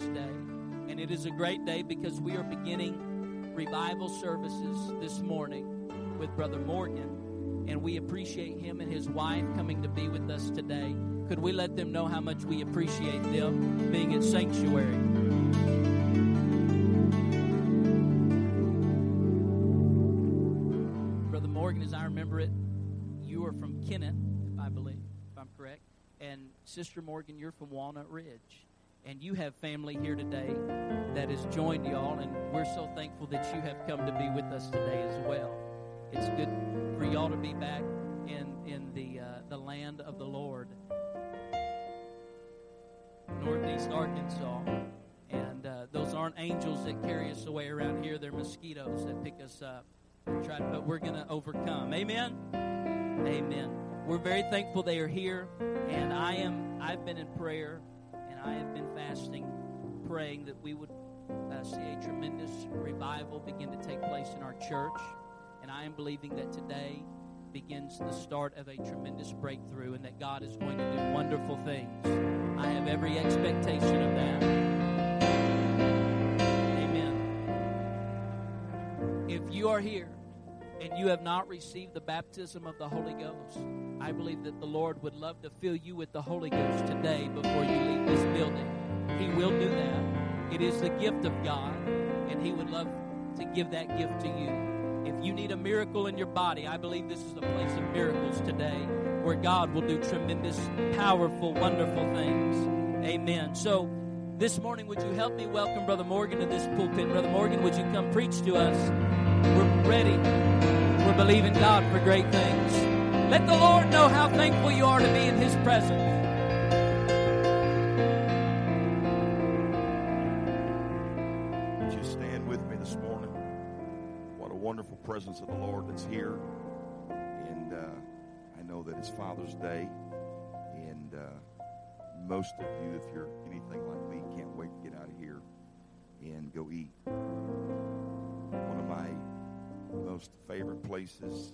Lord's Day, and it is a great day because we are beginning revival services this morning with Brother Morgan, and we appreciate him and his wife coming to be with us today. Could we let them know how much we appreciate them being at Sanctuary? Brother Morgan, as I remember it, you are from Kenneth, I believe, if I'm correct. And Sister Morgan, you're from Walnut Ridge. And you have family here today that has joined y'all, and we're so thankful that you have come to be with us today as well. It's good for y'all to be back in the land of the Lord, Northeast Arkansas. And those aren't angels that carry us away around here. They're mosquitoes that pick us up. But we're going to overcome. Amen? Amen. We're very thankful they are here, and I've been in prayer, and I have been fasting, praying that we would see a tremendous revival begin to take place in our church, and I am believing that today begins the start of a tremendous breakthrough, and that God is going to do wonderful things. I have every expectation of that. Amen. If you are here and you have not received the baptism of the Holy Ghost, I believe that the Lord would love to fill you with the Holy Ghost today before you leave this building. He will do that. It is the gift of God, and He would love to give that gift to you. If you need a miracle in your body, I believe this is the place of miracles today where God will do tremendous, powerful, wonderful things. Amen. So this morning, would you help me welcome Brother Morgan to this pulpit? Brother Morgan, would you come preach to us? We're ready. We're believing God for great things. Let the Lord know how thankful you are to be in His presence. Would you stand with me this morning? What a wonderful presence of the Lord that's here. And I know that it's Father's Day. And most of you, if you're anything like me, can't wait to get out of here and go eat. One of my most favorite places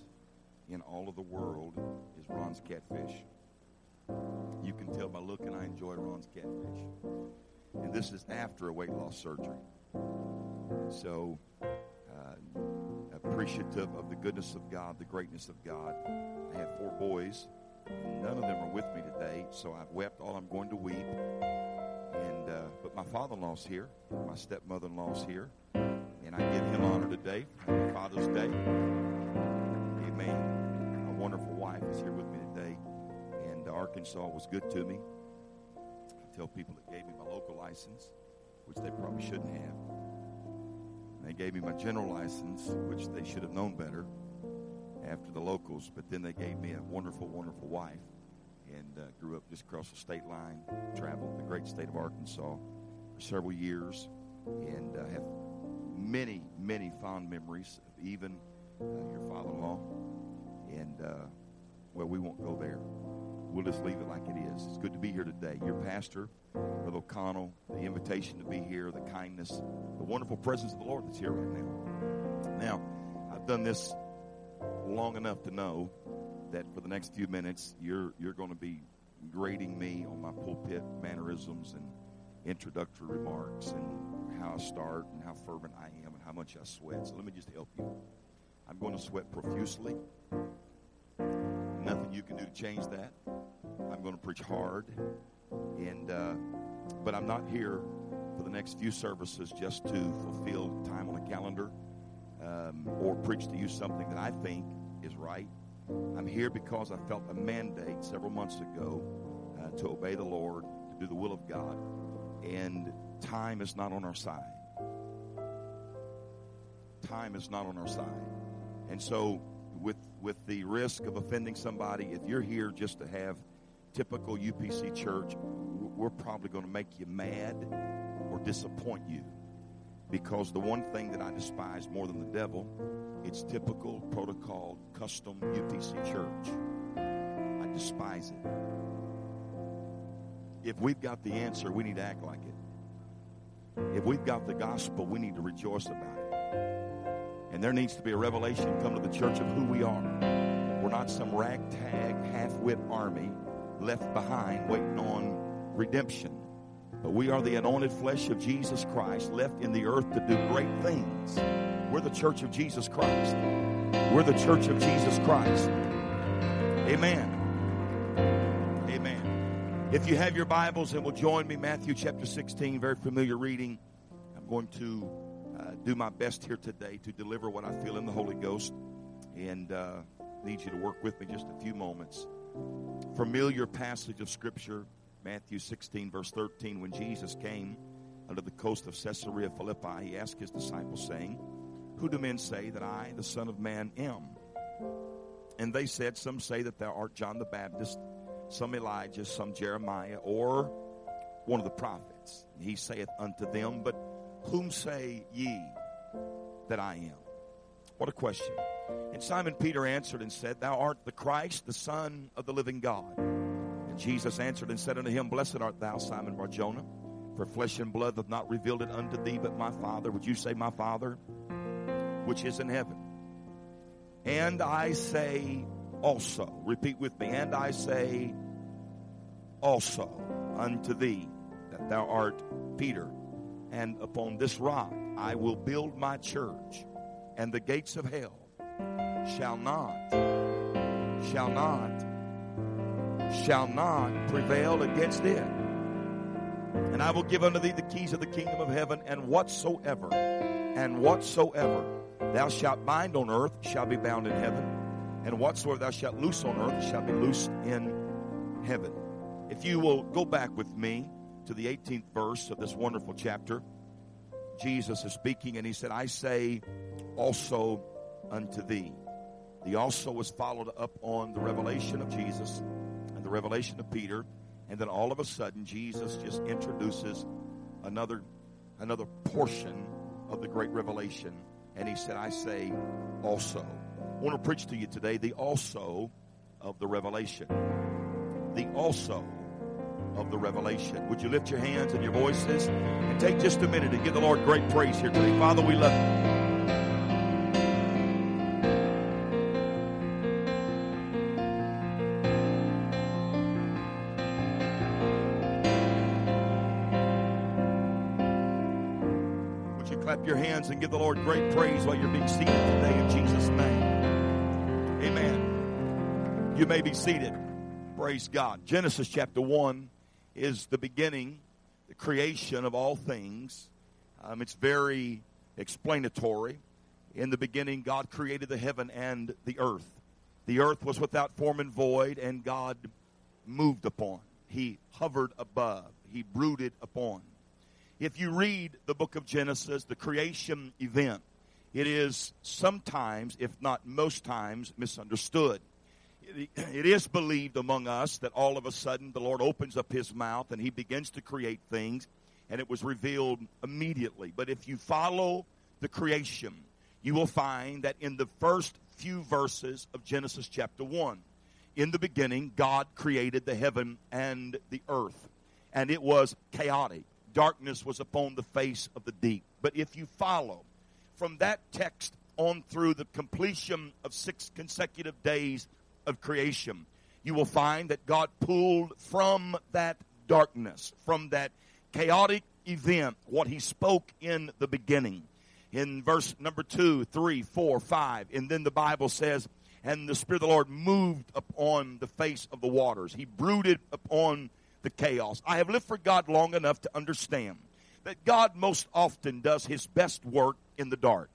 in all of the world is Ron's Catfish. You can tell by looking, I enjoy Ron's Catfish. And this is after a weight loss surgery. So, appreciative of the goodness of God, the greatness of God. I have 4 boys. None of them are with me today, so I've wept all I'm going to weep. And but my father-in-law's here. My stepmother-in-law's here. And I give him honor today. Happy Father's Day. Amen. My wonderful wife is here with me today. And Arkansas was good to me. I tell people that gave me my local license, which they probably shouldn't have. And they gave me my general license, which they should have known better after the locals. But then they gave me a wonderful, wonderful wife. And grew up just across the state line. Traveled the great state of Arkansas for several years. And have many, many fond memories of even your father-in-law. And, well, we won't go there. We'll just leave it like it is. It's good to be here today. Your pastor, Brother O'Connell, the invitation to be here, the kindness, the wonderful presence of the Lord that's here right now. Now, I've done this long enough to know that for the next few minutes, you're going to be grading me on my pulpit mannerisms and introductory remarks and how I start and how fervent I am and how much I sweat. So let me just help you. I'm going to sweat profusely. Nothing you can do to change that. I'm going to preach hard. And but I'm not here for the next few services just to fulfill time on a calendar or preach to you something that I think is right. I'm here because I felt a mandate several months ago to obey the Lord, to do the will of God. And time is not on our side. Time is not on our side. And so with the risk of offending somebody, if you're here just to have typical UPC church, we're probably going to make you mad or disappoint you. Because the one thing that I despise more than the devil, it's typical protocol, custom UPC church. I despise it. If we've got the answer, we need to act like it. If we've got the gospel, we need to rejoice about it. And there needs to be a revelation come to the church of who we are. We're not some ragtag, half-wit army left behind waiting on redemption. But we are the anointed flesh of Jesus Christ, left in the earth to do great things. We're the church of Jesus Christ. We're the church of Jesus Christ. Amen. Amen. If you have your Bibles and will join me, Matthew chapter 16, very familiar reading. I'm going to do my best here today to deliver what I feel in the Holy Ghost. And need you to work with me just a few moments. Familiar passage of Scripture, Matthew 16, verse 13. When Jesus came under the coast of Caesarea Philippi, he asked his disciples, saying, "Who do men say that I, the Son of Man, am?" And they said, "Some say that thou art John the Baptist, some Elijah, some Jeremiah, or one of the prophets." And he saith unto them, "But whom say ye that I am?" What a question. And Simon Peter answered and said, "Thou art the Christ, the Son of the living God." And Jesus answered and said unto him, "Blessed art thou, Simon Barjona, for flesh and blood hath not revealed it unto thee, but my Father." Would you say, "My Father, which is in heaven"? "And I say also," repeat with me, "and I say also unto thee that thou art Peter, and upon this rock I will build my church, and the gates of hell shall not prevail against it. And I will give unto thee the keys of the kingdom of heaven, and whatsoever thou shalt bind on earth shall be bound in heaven, and whatsoever thou shalt loose on earth shall be loosed in heaven." If you will go back with me to the 18th verse of this wonderful chapter, Jesus is speaking, and he said, "I say also unto thee." The "also" was followed up on the revelation of Jesus and the revelation of Peter, and then all of a sudden Jesus just introduces another portion of the great revelation, and he said, "I say also." I want to preach to you today the "also" of the revelation. The "also" of the revelation. Would you lift your hands and your voices and take just a minute to give the Lord great praise here today? Father, we love you. Would you clap your hands and give the Lord great praise while you're being seated today in Jesus' name? Amen. You may be seated. Praise God. Genesis chapter 1 is the beginning, the creation of all things. It's very explanatory. In the beginning, God created the heaven and the earth. The earth was without form and void, and God moved upon. He hovered above. He brooded upon. If you read the book of Genesis, the creation event, it is sometimes, if not most times, misunderstood. It is believed among us that all of a sudden the Lord opens up his mouth and he begins to create things, and it was revealed immediately. But if you follow the creation, you will find that in the first few verses of Genesis chapter 1, in the beginning, God created the heaven and the earth, and it was chaotic. Darkness was upon the face of the deep. But if you follow from that text on through the completion of 6 consecutive days of creation, you will find that God pulled from that darkness, from that chaotic event, what he spoke in the beginning. In verse number 2, 3, 4, 5, and then the Bible says, "And the Spirit of the Lord moved upon the face of the waters." He brooded upon the chaos. I have lived for God long enough to understand that God most often does his best work in the dark.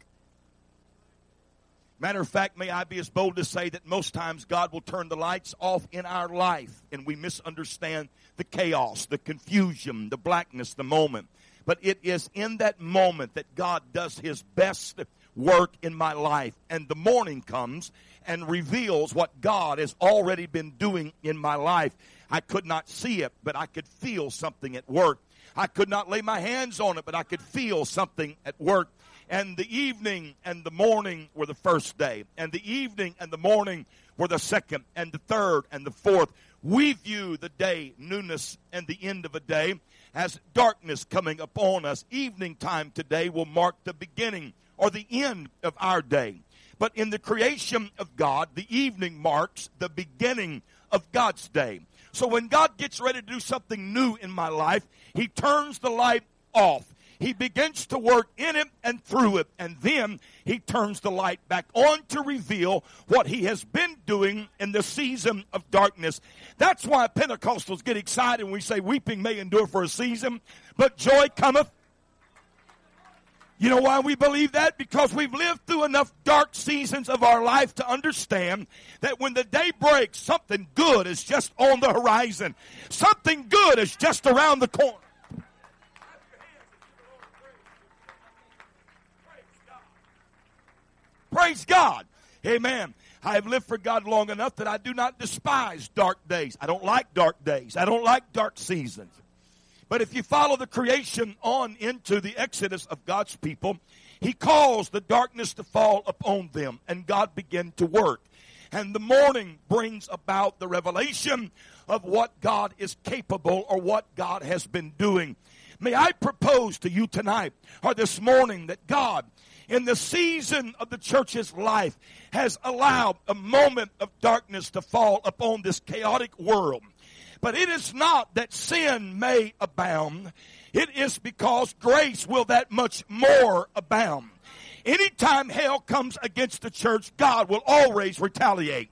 Matter of fact, may I be as bold to say that most times God will turn the lights off in our life, and we misunderstand the chaos, the confusion, the blackness, the moment. But it is in that moment that God does his best work in my life, and the morning comes and reveals what God has already been doing in my life. I could not see it, but I could feel something at work. I could not lay my hands on it, but I could feel something at work. And the evening and the morning were the first day. And the evening and the morning were the second and the third and the fourth. We view the day, newness, and the end of a day as darkness coming upon us. Evening time today will mark the beginning or the end of our day. But in the creation of God, the evening marks the beginning of God's day. So when God gets ready to do something new in my life, He turns the light off. He begins to work in it and through it. And then He turns the light back on to reveal what He has been doing in the season of darkness. That's why Pentecostals get excited when we say weeping may endure for a season, but joy cometh. You know why we believe that? Because we've lived through enough dark seasons of our life to understand that when the day breaks, something good is just on the horizon. Something good is just around the corner. Praise God. Amen. I have lived for God long enough that I do not despise dark days. I don't like dark days. I don't like dark seasons. But if you follow the creation on into the exodus of God's people, He caused the darkness to fall upon them, and God began to work. And the morning brings about the revelation of what God is capable or what God has been doing. May I propose to you tonight or this morning that God, in the season of the church's life, has allowed a moment of darkness to fall upon this chaotic world. But it is not that sin may abound. It is because grace will that much more abound. Anytime hell comes against the church, God will always retaliate.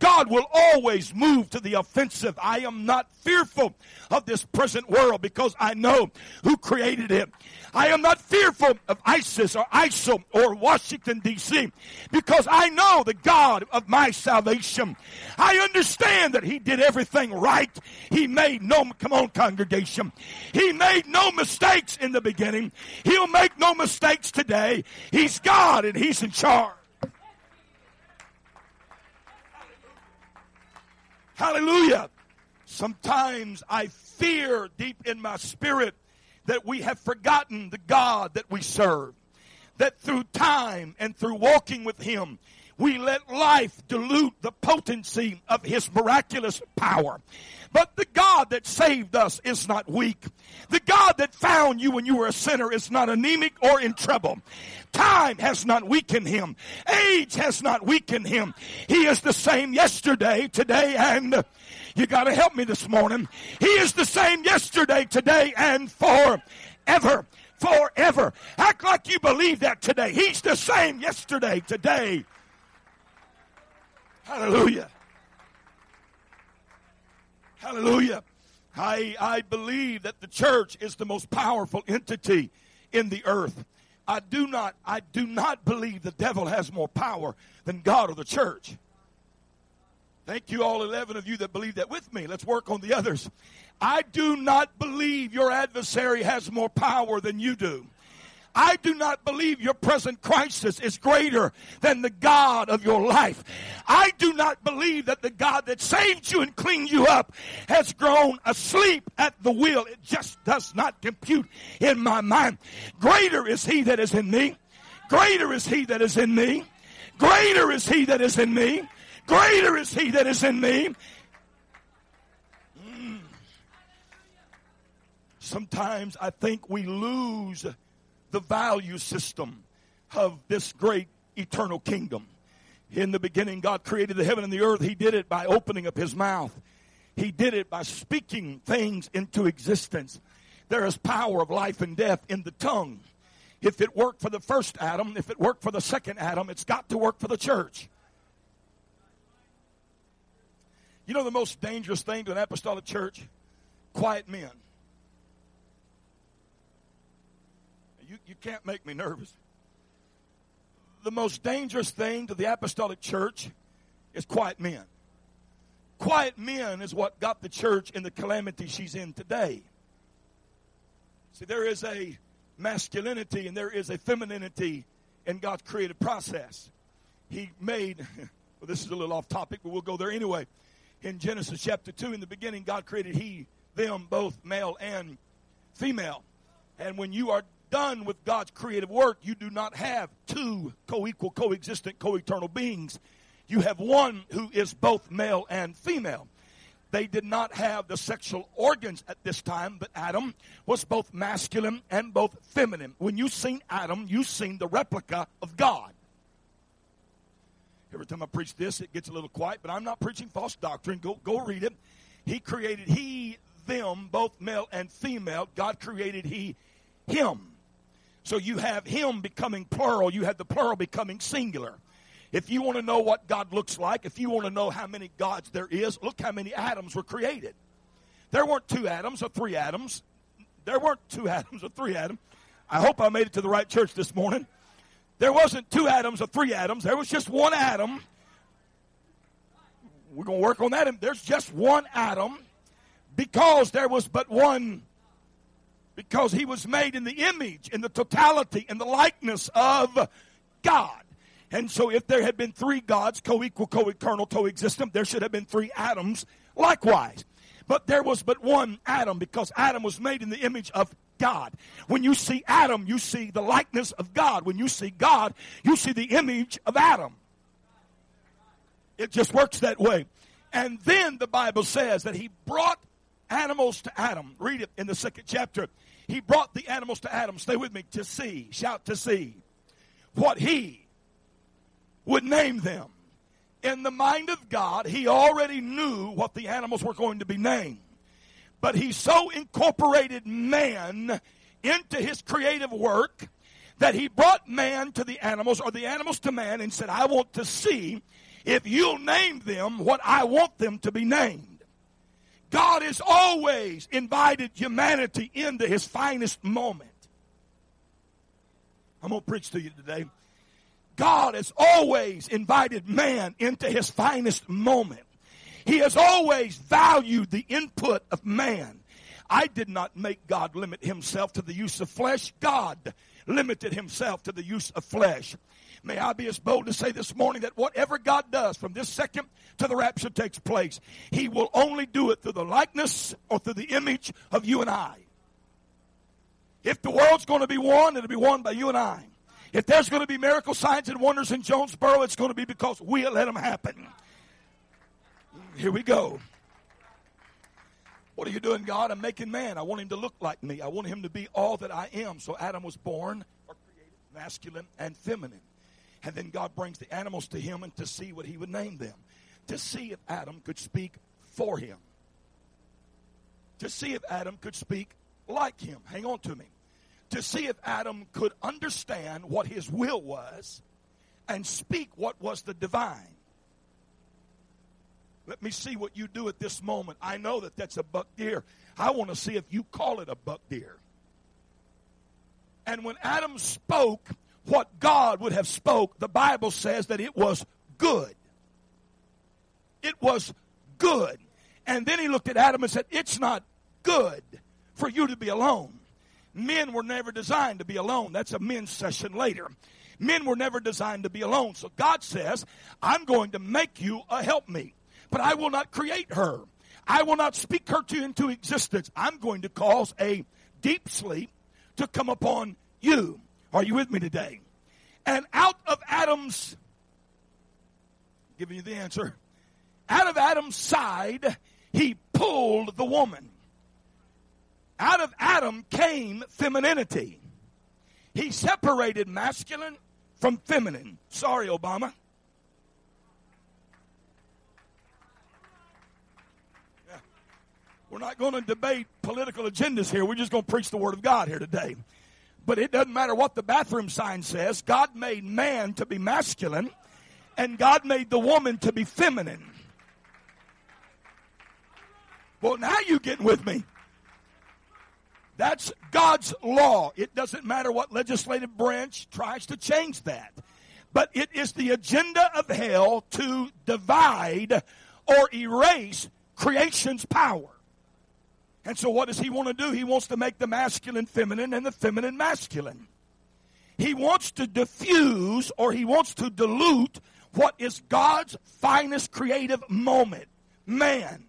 God will always move to the offensive. I am not fearful of this present world because I know who created it. I am not fearful of ISIS or ISIL or Washington, D.C. because I know the God of my salvation. I understand that He did everything right. He made no, come on congregation, He made no mistakes in the beginning. He'll make no mistakes today. He's God and He's in charge. Hallelujah. Sometimes I fear deep in my spirit that we have forgotten the God that we serve. That through time and through walking with Him, we let life dilute the potency of His miraculous power. But the God that saved us is not weak. The God that found you when you were a sinner is not anemic or in trouble. Time has not weakened Him. Age has not weakened Him. He is the same yesterday, today, and you got to help me this morning. He is the same yesterday, today, and forever. Forever. Act like you believe that today. He's the same yesterday, today. Hallelujah. Hallelujah. I believe that the church is the most powerful entity in the earth. I do not believe the devil has more power than God or the church. Thank you, all 11 of you that believe that with me. Let's work on the others. I do not believe your adversary has more power than you do. I do not believe your present crisis is greater than the God of your life. I do not believe that the God that saved you and cleaned you up has grown asleep at the wheel. It just does not compute in my mind. Greater is He that is in me. Greater is He that is in me. Greater is He that is in me. Greater is He that is in me. Sometimes I think we lose the value system of this great eternal kingdom. In the beginning, God created the heaven and the earth. He did it by opening up His mouth. He did it by speaking things into existence. There is power of life and death in the tongue. If it worked for the first Adam, if it worked for the second Adam, it's got to work for the church. You know the most dangerous thing to an apostolic church? Quiet men. You can't make me nervous. The most dangerous thing to the apostolic church is quiet men. Quiet men is what got the church in the calamity she's in today. See, there is a masculinity and there is a femininity in God's creative process. He made, well, this is a little off topic, but we'll go there anyway. In Genesis chapter 2, in the beginning, God created he, them, both male and female. And when you are done with God's creative work, you do not have two co-equal, co-existent, co-eternal beings. You have one who is both male and female. They did not have the sexual organs at this time, but Adam was both masculine and both feminine. When you seen Adam, you seen the replica of God. Every time I preach this, it gets a little quiet, but I'm not preaching false doctrine. Go read it. He created he, them, both male and female. God created he, him. So you have him becoming plural. You have the plural becoming singular. If you want to know what God looks like, if you want to know how many gods there is, look how many Adams were created. There weren't two Adams or three Adams. There weren't two Adams or three Adams. I hope I made it to the right church this morning. There wasn't two Adams or three Adams. There was just one Adam. We're going to work on that. There's just one Adam because there was but one. Because he was made in the image, in the totality, in the likeness of God. And so if there had been three gods, co-equal, co-eternal, co-existent, there should have been three Adams likewise. But there was but one Adam because Adam was made in the image of God. When you see Adam, you see the likeness of God. When you see God, you see the image of Adam. It just works that way. And then the Bible says that he brought animals to Adam. Read it in the second chapter. He brought the animals to Adam. Stay with me. To see. Shout to see. What he would name them. In the mind of God, he already knew what the animals were going to be named. But he so incorporated man into his creative work that he brought man to the animals or the animals to man and said, I want to see if you'll name them what I want them to be named. God has always invited humanity into his finest moment. I'm going to preach to you today. God has always invited man into his finest moment. He has always valued the input of man. I did not make God limit himself to the use of flesh. God limited himself to the use of flesh. May I be as bold to say this morning that whatever God does from this second to the rapture takes place, he will only do it through the likeness or through the image of you and I. If the world's going to be won, it'll be won by you and I. If there's going to be miracle signs and wonders in Jonesboro, it's going to be because we'll let them happen. Here we go. What are you doing, God? I'm making man. I want him to look like me. I want him to be all that I am. So Adam was born or created masculine and feminine. And then God brings the animals to him and to see what he would name them. To see if Adam could speak for him. To see if Adam could speak like him. Hang on to me. To see if Adam could understand what his will was and speak what was the divine. Let me see what you do at this moment. I know that that's a buck deer. I want to see if you call it a buck deer. And when Adam spoke what God would have spoke, the Bible says that it was good. It was good. And then he looked at Adam and said, it's not good for you to be alone. Men were never designed to be alone. That's a men's session later. Men were never designed to be alone. So God says, I'm going to make you a helpmeet. But I will not create her. I will not speak her into existence. I'm going to cause a deep sleep to come upon you. Are you with me today? And out of Adam's, I'm giving you the answer, out of Adam's side, he pulled the woman. Out of Adam came femininity. He separated masculine from feminine. Sorry, Obama. Yeah. We're not going to debate political agendas here. We're just going to preach the Word of God here today. But it doesn't matter what the bathroom sign says. God made man to be masculine, and God made the woman to be feminine. Well, now you get with me. That's God's law. It doesn't matter what legislative branch tries to change that. But it is the agenda of hell to divide or erase creation's power. And so what does he want to do? He wants to make the masculine feminine and the feminine masculine. He wants to diffuse or he wants to dilute what is God's finest creative moment, man.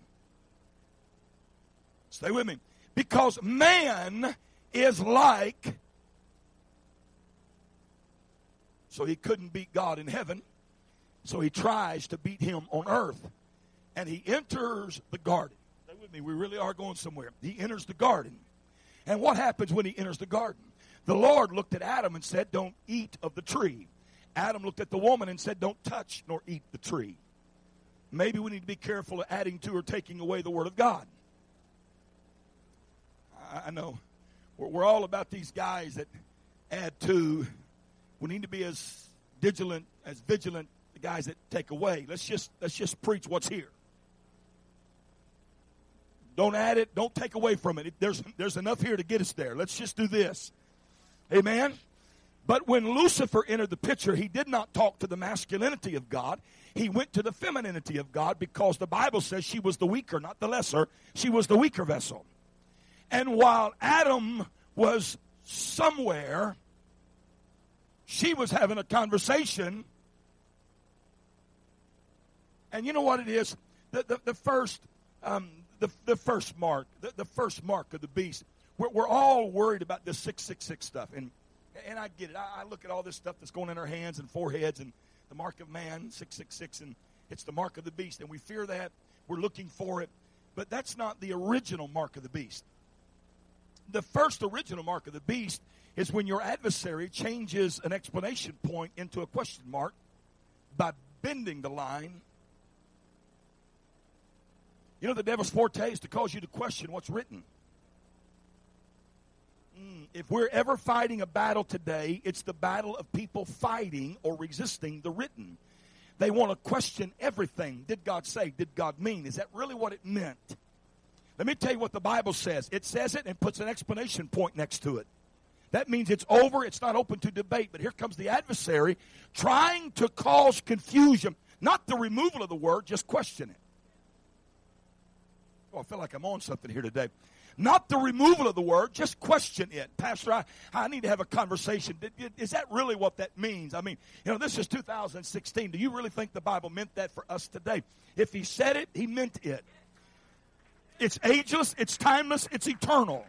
Stay with me. Because man is like, so he couldn't beat God in heaven, so he tries to beat him on earth. And he enters the garden. With me, we really are going somewhere. He enters the garden. And what happens when he enters the garden? The Lord looked at Adam and said, don't eat of the tree. Adam looked at the woman and said, don't touch nor eat the tree. maybe we need to be careful of adding to or taking away the Word of God. I know we're all about these guys that add to. We need to be as vigilant the guys that take away. Let's just preach what's here. Don't add it. Don't take away from it. There's enough here to get us there. Let's just do this. Amen? But when Lucifer entered the picture, he did not talk to the masculinity of God. He went to the femininity of God because the Bible says she was the weaker, not the lesser. She was the weaker vessel. And while Adam was somewhere, she was having a conversation. And you know what it is? The first mark of the beast. We're all worried about this 666 stuff, and I get it. I look at all this stuff that's going in our hands and foreheads, and the mark of man, 666, and it's the mark of the beast, and we fear that. We're looking for it, but that's not the original mark of the beast. The first original mark of the beast is when your adversary changes an explanation point into a question mark by bending the line. You know, the devil's forte is to cause you to question what's written. If we're ever fighting a battle today, it's the battle of people fighting or resisting the written. They want to question everything. Did God say? Did God mean? Is that really what it meant? Let me tell you what the Bible says. It says it and puts an exclamation point next to it. That means it's over. It's not open to debate. But here comes the adversary trying to cause confusion. Not the removal of the word, just question it. Oh, I feel like I'm on something here today. Not the removal of the word, just question it. Pastor, I need to have a conversation. Is that really what that means? I mean, you know, this is 2016. Do you really think the Bible meant that for us today? If he said it, he meant it. It's ageless, it's timeless, it's eternal.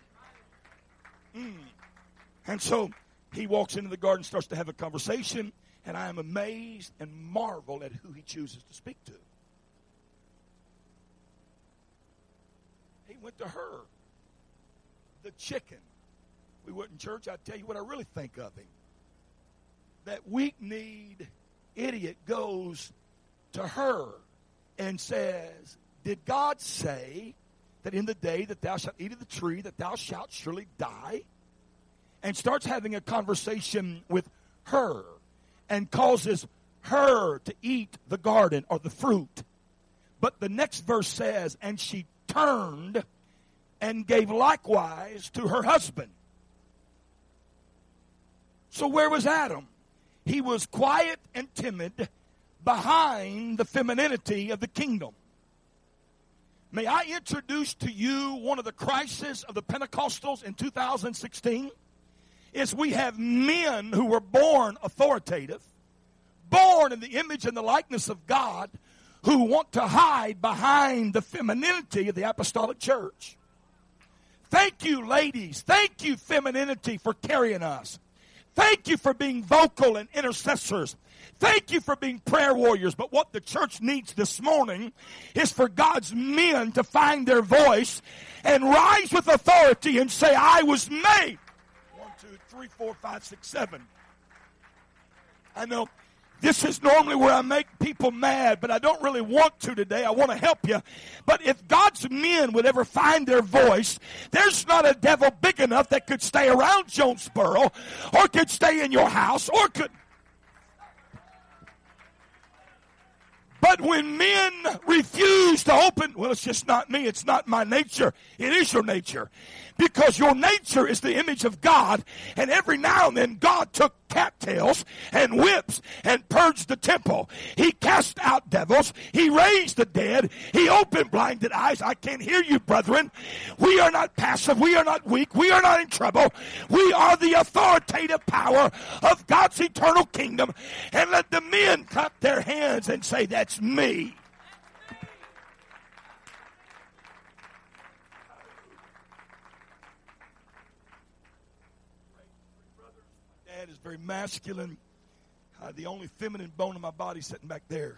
And so he walks into the garden, starts to have a conversation, and I am amazed and marvel at who he chooses to speak to. Went to her, the chicken. We went in church. I tell you what I really think of him. That weak-kneed idiot goes to her and says, did God say that in the day that thou shalt eat of the tree that thou shalt surely die? And starts having a conversation with her and causes her to eat the garden or the fruit. But the next verse says, and she turned and gave likewise to her husband. So where was Adam? He was quiet and timid behind the femininity of the kingdom. May I introduce to you one of the crises of the Pentecostals in 2016 is we have men who were born authoritative, born in the image and the likeness of God, who want to hide behind the femininity of the apostolic church. Thank you, ladies. Thank you, femininity, for carrying us. Thank you for being vocal and intercessors. Thank you for being prayer warriors. But what the church needs this morning is for God's men to find their voice and rise with authority and say, I was made. 1, 2, 3, 4, 5, 6, 7. I know. This is normally where I make people mad, but I don't really want to today. I want to help you. But if God's men would ever find their voice, there's not a devil big enough that could stay around Jonesboro or could stay in your house or could. But when men refuse to open, well, it's just not me. It's not my nature. It is your nature. Because your nature is the image of God. And every now and then God took cattails and whips and purged the temple. He cast out devils. He raised the dead. He opened blinded eyes. I can't hear you, brethren. We are not passive. We are not weak. We are not in trouble. We are the authoritative power of God's eternal kingdom. And let the men clap their hands and say, that's me. Is very masculine. The only feminine bone in my body sitting back there.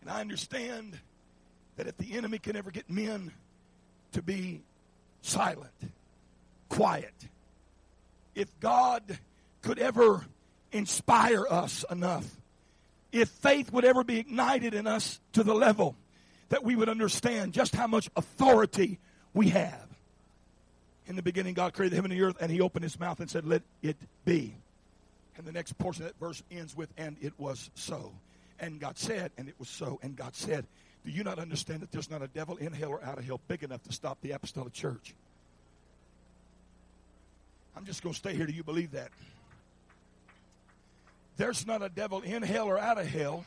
And I understand that if the enemy can ever get men to be silent, quiet, if God could ever inspire us enough, if faith would ever be ignited in us to the level that we would understand just how much authority we have. In the beginning, God created the heaven and the earth, and he opened his mouth and said, "Let it be." And the next portion of that verse ends with, "And it was so. And God said, and it was so. And God said." Do you not understand that there's not a devil in hell or out of hell big enough to stop the apostolic church? I'm just going to stay here. Do you believe that? There's not a devil in hell or out of hell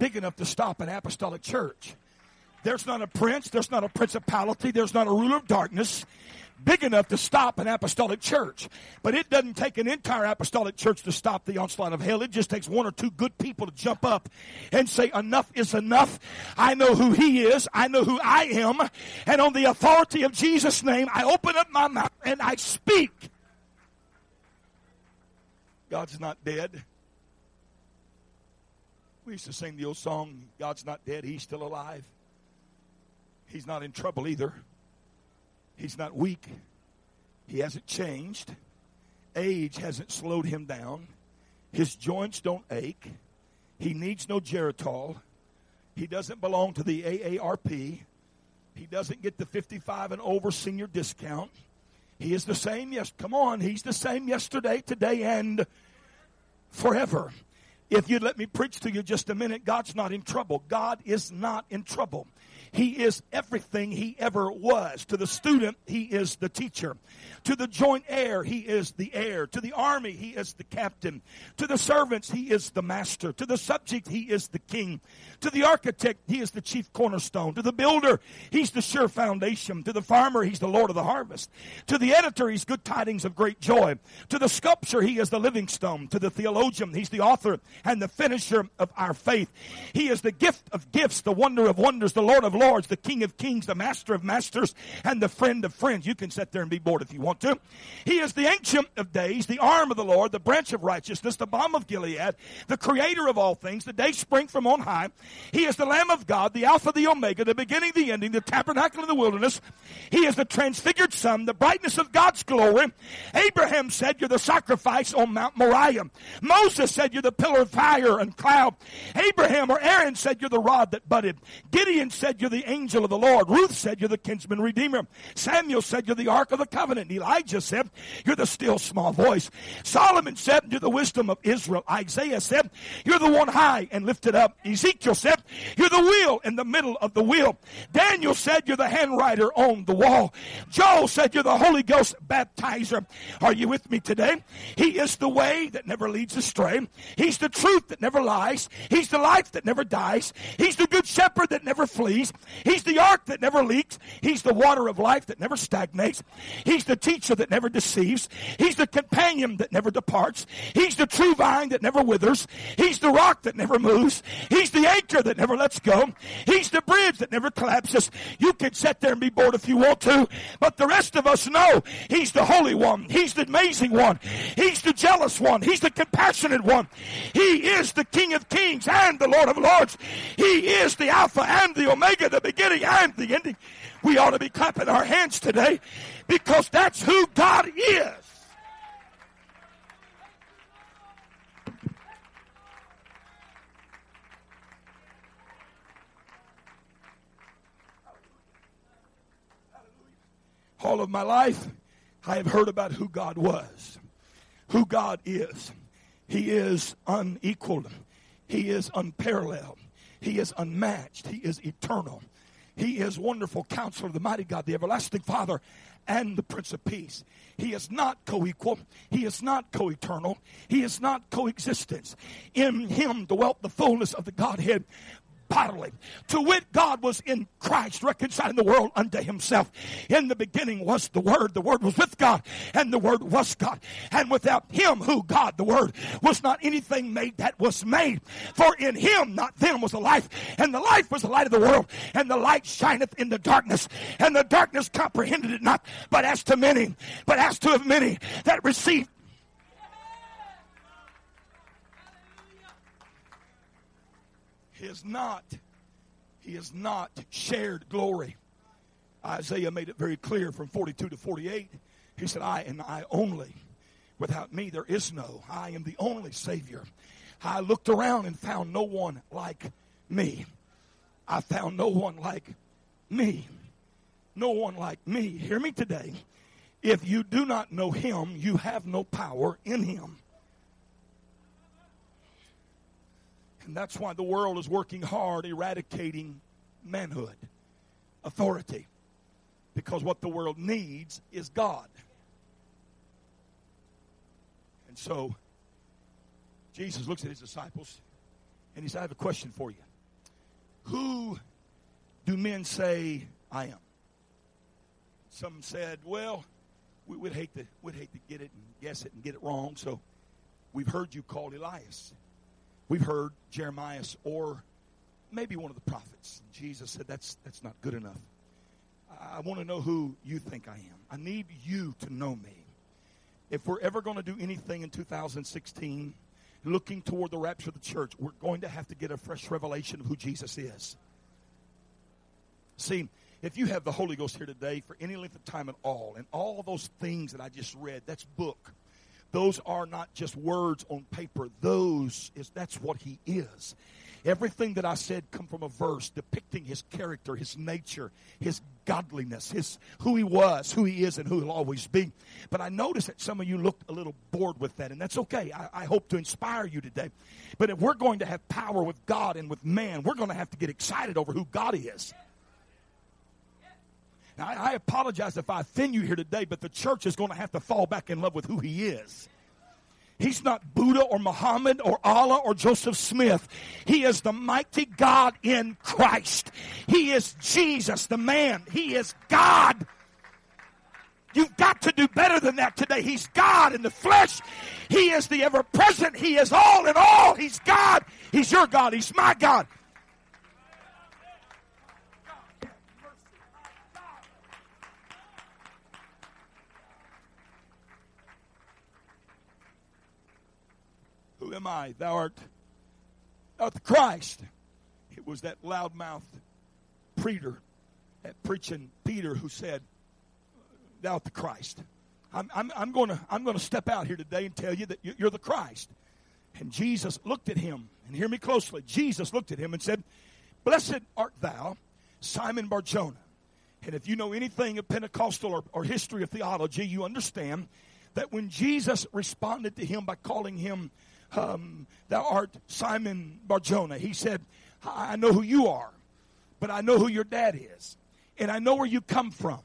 big enough to stop an apostolic church. There's not a prince. There's not a principality. There's not a ruler of darkness big enough to stop an apostolic church. But it doesn't take an entire apostolic church to stop the onslaught of hell. It just takes one or two good people to jump up and say, "Enough is enough. I know who he is. I know who I am. And on the authority of Jesus' name, I open up my mouth and I speak." God's not dead. We used to sing the old song, "God's not dead. He's still alive. He's not in trouble either. He's not weak. He hasn't changed. Age hasn't slowed him down. His joints don't ache. He needs no Geritol. He doesn't belong to the AARP. He doesn't get the 55 and over senior discount. He is the same. Yes, come on. He's the same yesterday, today, and forever." If you'd let me preach to you just a minute, God's not in trouble. God is not in trouble. He is everything he ever was. To the student, he is the teacher. To the joint heir, he is the heir. To the army, he is the captain. To the servants, he is the master. To the subject, he is the king. To the architect, he is the chief cornerstone. To the builder, he's the sure foundation. To the farmer, he's the Lord of the harvest. To the editor, he's good tidings of great joy. To the sculptor, he is the living stone. To the theologian, he's the author and the finisher of our faith. He is the gift of gifts, the wonder of wonders, the Lord of Lords, the King of Kings, the Master of Masters, and the Friend of Friends. You can sit there and be bored if you want to. He is the Ancient of Days, the arm of the Lord, the branch of righteousness, the balm of Gilead, the Creator of all things, the day spring from on high. He is the Lamb of God, the Alpha, the Omega, the beginning, the ending, the tabernacle in the wilderness. He is the transfigured Son, the brightness of God's glory. Abraham said, "You're the sacrifice on Mount Moriah." Moses said, "You're the pillar of fire and cloud." Abraham or Aaron said, "You're the rod that budded." Gideon said, "You're the angel of the Lord." Ruth said, "You're the kinsman redeemer." Samuel said, "You're the ark of the covenant." Elijah said, "You're the still small voice." Solomon said, "You're the wisdom of Israel." Isaiah said, "You're the one high and lifted up." Ezekiel said, "You're the wheel in the middle of the wheel." Daniel said, "You're the handwriter on the wall." Joel said, "You're the Holy Ghost baptizer." Are you with me today? He is the way that never leads astray. He's the truth that never lies. He's the life that never dies. He's the good shepherd that never flees. He's the ark that never leaks. He's the water of life that never stagnates. He's the teacher that never deceives. He's the companion that never departs. He's the true vine that never withers. He's the rock that never moves. He's the anchor that never lets go. He's the bridge that never collapses. You can sit there and be bored if you want to, but the rest of us know he's the holy one. He's the amazing one. He's the jealous one. He's the compassionate one. He is the King of Kings and the Lord of Lords. He is the Alpha and the Omega, the beginning and the ending. We ought to be clapping our hands today because that's who God is. All of my life, I have heard about who God was, who God is. He is unequaled. He is unparalleled. He is unmatched. He is eternal. He is wonderful counselor, the mighty God, the everlasting Father, and the Prince of Peace. He is not co-equal. He is not co-eternal. He is not coexistence. In him dwelt the fullness of the Godhead bodily. To wit, God was in Christ, reconciling the world unto himself. In the beginning was the Word. The Word was with God, and the Word was God. And without him, who God, the Word, was not anything made that was made. For in him, not them, was the life, and the life was the light of the world. And the light shineth in the darkness, and the darkness comprehended it not. But as to of many that received. He is not shared glory. Isaiah made it very clear from 42 to 48. He said, "I and I only. Without me there is no. I am the only Savior. I looked around and found no one like me. I found no one like me. No one like me. Hear me today. If you do not know him, you have no power in him. And that's why the world is working hard eradicating manhood, authority. Because what the world needs is God. And so Jesus looks at his disciples and he said, I have a question for you. Who do men say I am? Some said, well, we'd hate to get it and guess it and get it wrong. So we've heard you called Elias. We've heard Jeremiah or maybe one of the prophets. And Jesus said, that's not good enough. I want to know who you think I am. I need you to know me. If we're ever going to do anything in 2016, looking toward the rapture of the church, we're going to have to get a fresh revelation of who Jesus is. See, if you have the Holy Ghost here today for any length of time at all, and all those things that I just read, that's book. Those are not just words on paper. That's what he is. Everything that I said come from a verse depicting his character, his nature, his godliness, his who he was, who he is, and who he'll always be. But I noticed that some of you looked a little bored with that, and that's okay. I hope to inspire you today. But if we're going to have power with God and with man, we're going to have to get excited over who God is. Now, I apologize if I offend you here today, but the church is going to have to fall back in love with who he is. He's not Buddha or Muhammad or Allah or Joseph Smith. He is the mighty God in Christ. He is Jesus, the man. He is God. You've got to do better than that today. He's God in the flesh. He is the ever-present. He is all in all. He's God. He's your God. He's my God. Who am I? Thou art the Christ. It was that loudmouthed preaching Peter who said, "Thou art the Christ." I'm gonna step out here today and tell you that you're the Christ. And Jesus looked at him, and hear me closely. Jesus looked at him and said, "Blessed art thou, Simon Barjona." And if you know anything of Pentecostal or history of theology, you understand that when Jesus responded to him by calling him thou art Simon Barjona, he said, I know who you are, but I know who your dad is, and I know where you come from.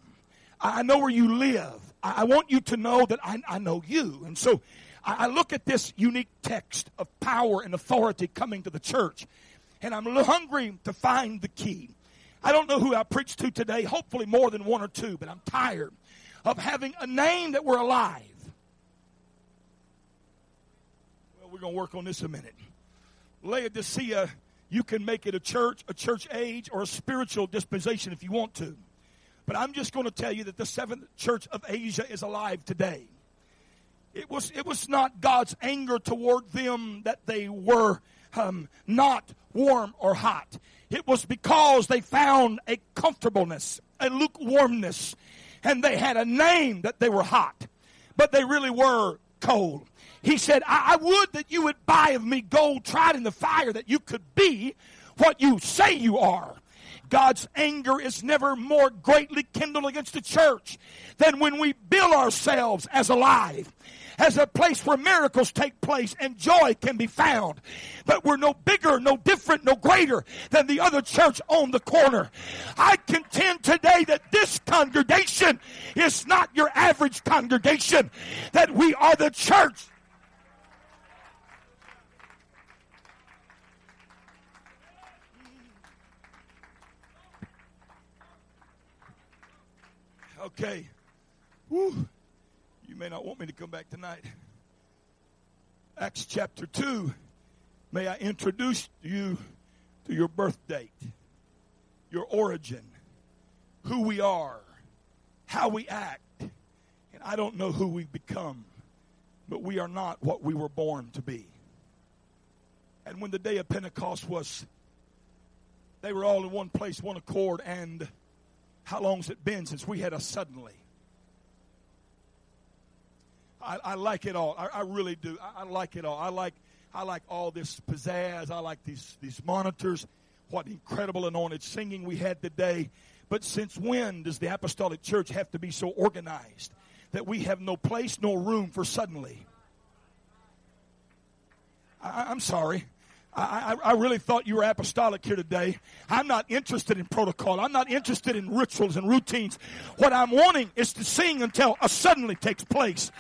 I know where you live. I want you to know that I know you. And so I look at this unique text of power and authority coming to the church, and I'm hungry to find the key. I don't know who I preach to today, hopefully more than one or two, but I'm tired of having a name that we're alive. We're going to work on this a minute. Laodicea, you can make it a church age, or a spiritual dispensation if you want to. But I'm just going to tell you that the seventh church of Asia is alive today. It was not God's anger toward them that they were not warm or hot. It was because they found a comfortableness, a lukewarmness, and they had a name that they were hot, but they really were cold. He said, I would that you would buy of me gold tried in the fire, that you could be what you say you are. God's anger is never more greatly kindled against the church than when we bill ourselves as alive, as a place where miracles take place and joy can be found. But we're no bigger, no different, no greater than the other church on the corner. I contend today that this congregation is not your average congregation, that we are the church. Okay, whew. You may not want me to come back tonight. Acts chapter 2, may I introduce you to your birth date, your origin, who we are, how we act. And I don't know who we've become, but we are not what we were born to be. And when the day of Pentecost was, they were all in one place, one accord, and how long's it been since we had a suddenly? I like it all. I really do. I like it all. I like I like all this pizzazz. I like these monitors. What incredible anointed singing we had today. But since when does the apostolic church have to be so organized that we have no place, no room for suddenly? I'm sorry. I really thought you were apostolic here today. I'm not interested in protocol. I'm not interested in rituals and routines. What I'm wanting is to sing until a suddenly takes place.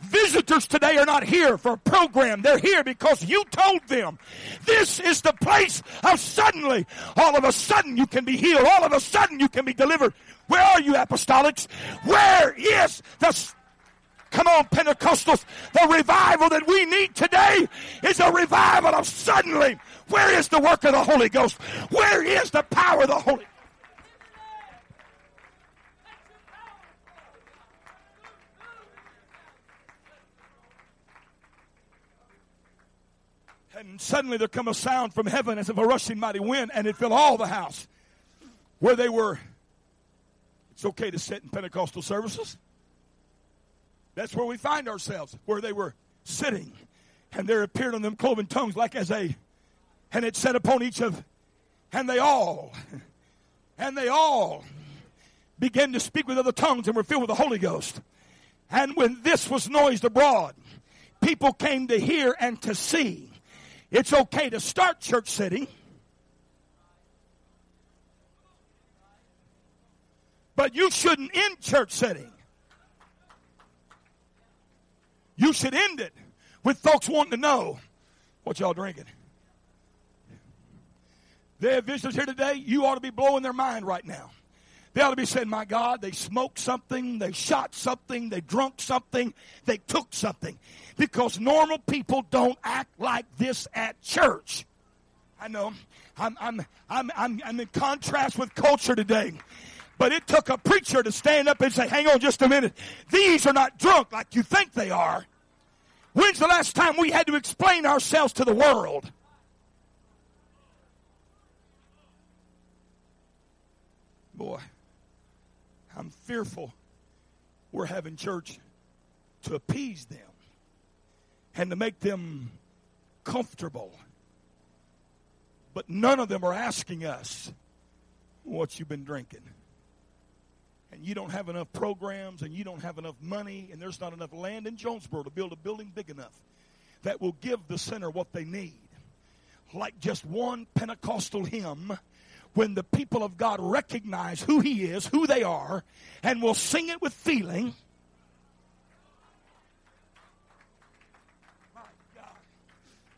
Visitors today are not here for a program. They're here because you told them. This is the place of suddenly. All of a sudden you can be healed. All of a sudden you can be delivered. Where are you, apostolics? Where is the... Come on, Pentecostals. The revival that we need today is a revival of suddenly. Where is the work of the Holy Ghost? Where is the power of the Holy Ghost? And suddenly there come a sound from heaven as of a rushing mighty wind, and it filled all the house where they were. It's okay to sit in Pentecostal services. That's where we find ourselves, where they were sitting. And there appeared on them cloven tongues like as a, and it set upon each of, and they all began to speak with other tongues and were filled with the Holy Ghost. And when this was noised abroad, people came to hear and to see. It's okay to start church sitting, but you shouldn't end church sitting. You should end it with folks wanting to know what y'all drinking. There are visitors here today, you ought to be blowing their mind right now. They ought to be saying, my God, they smoked something, they shot something, they drunk something, they took something. Because normal people don't act like this at church. I know, I'm in contrast with culture today. But it took a preacher to stand up and say, hang on just a minute. These are not drunk like you think they are. When's the last time we had to explain ourselves to the world? Boy. I'm fearful we're having church to appease them and to make them comfortable. But none of them are asking us what you've been drinking. And you don't have enough programs, and you don't have enough money, and there's not enough land in Jonesboro to build a building big enough that will give the center what they need. Like just one Pentecostal hymn. When the people of God recognize who He is, who they are, and will sing it with feeling. My God.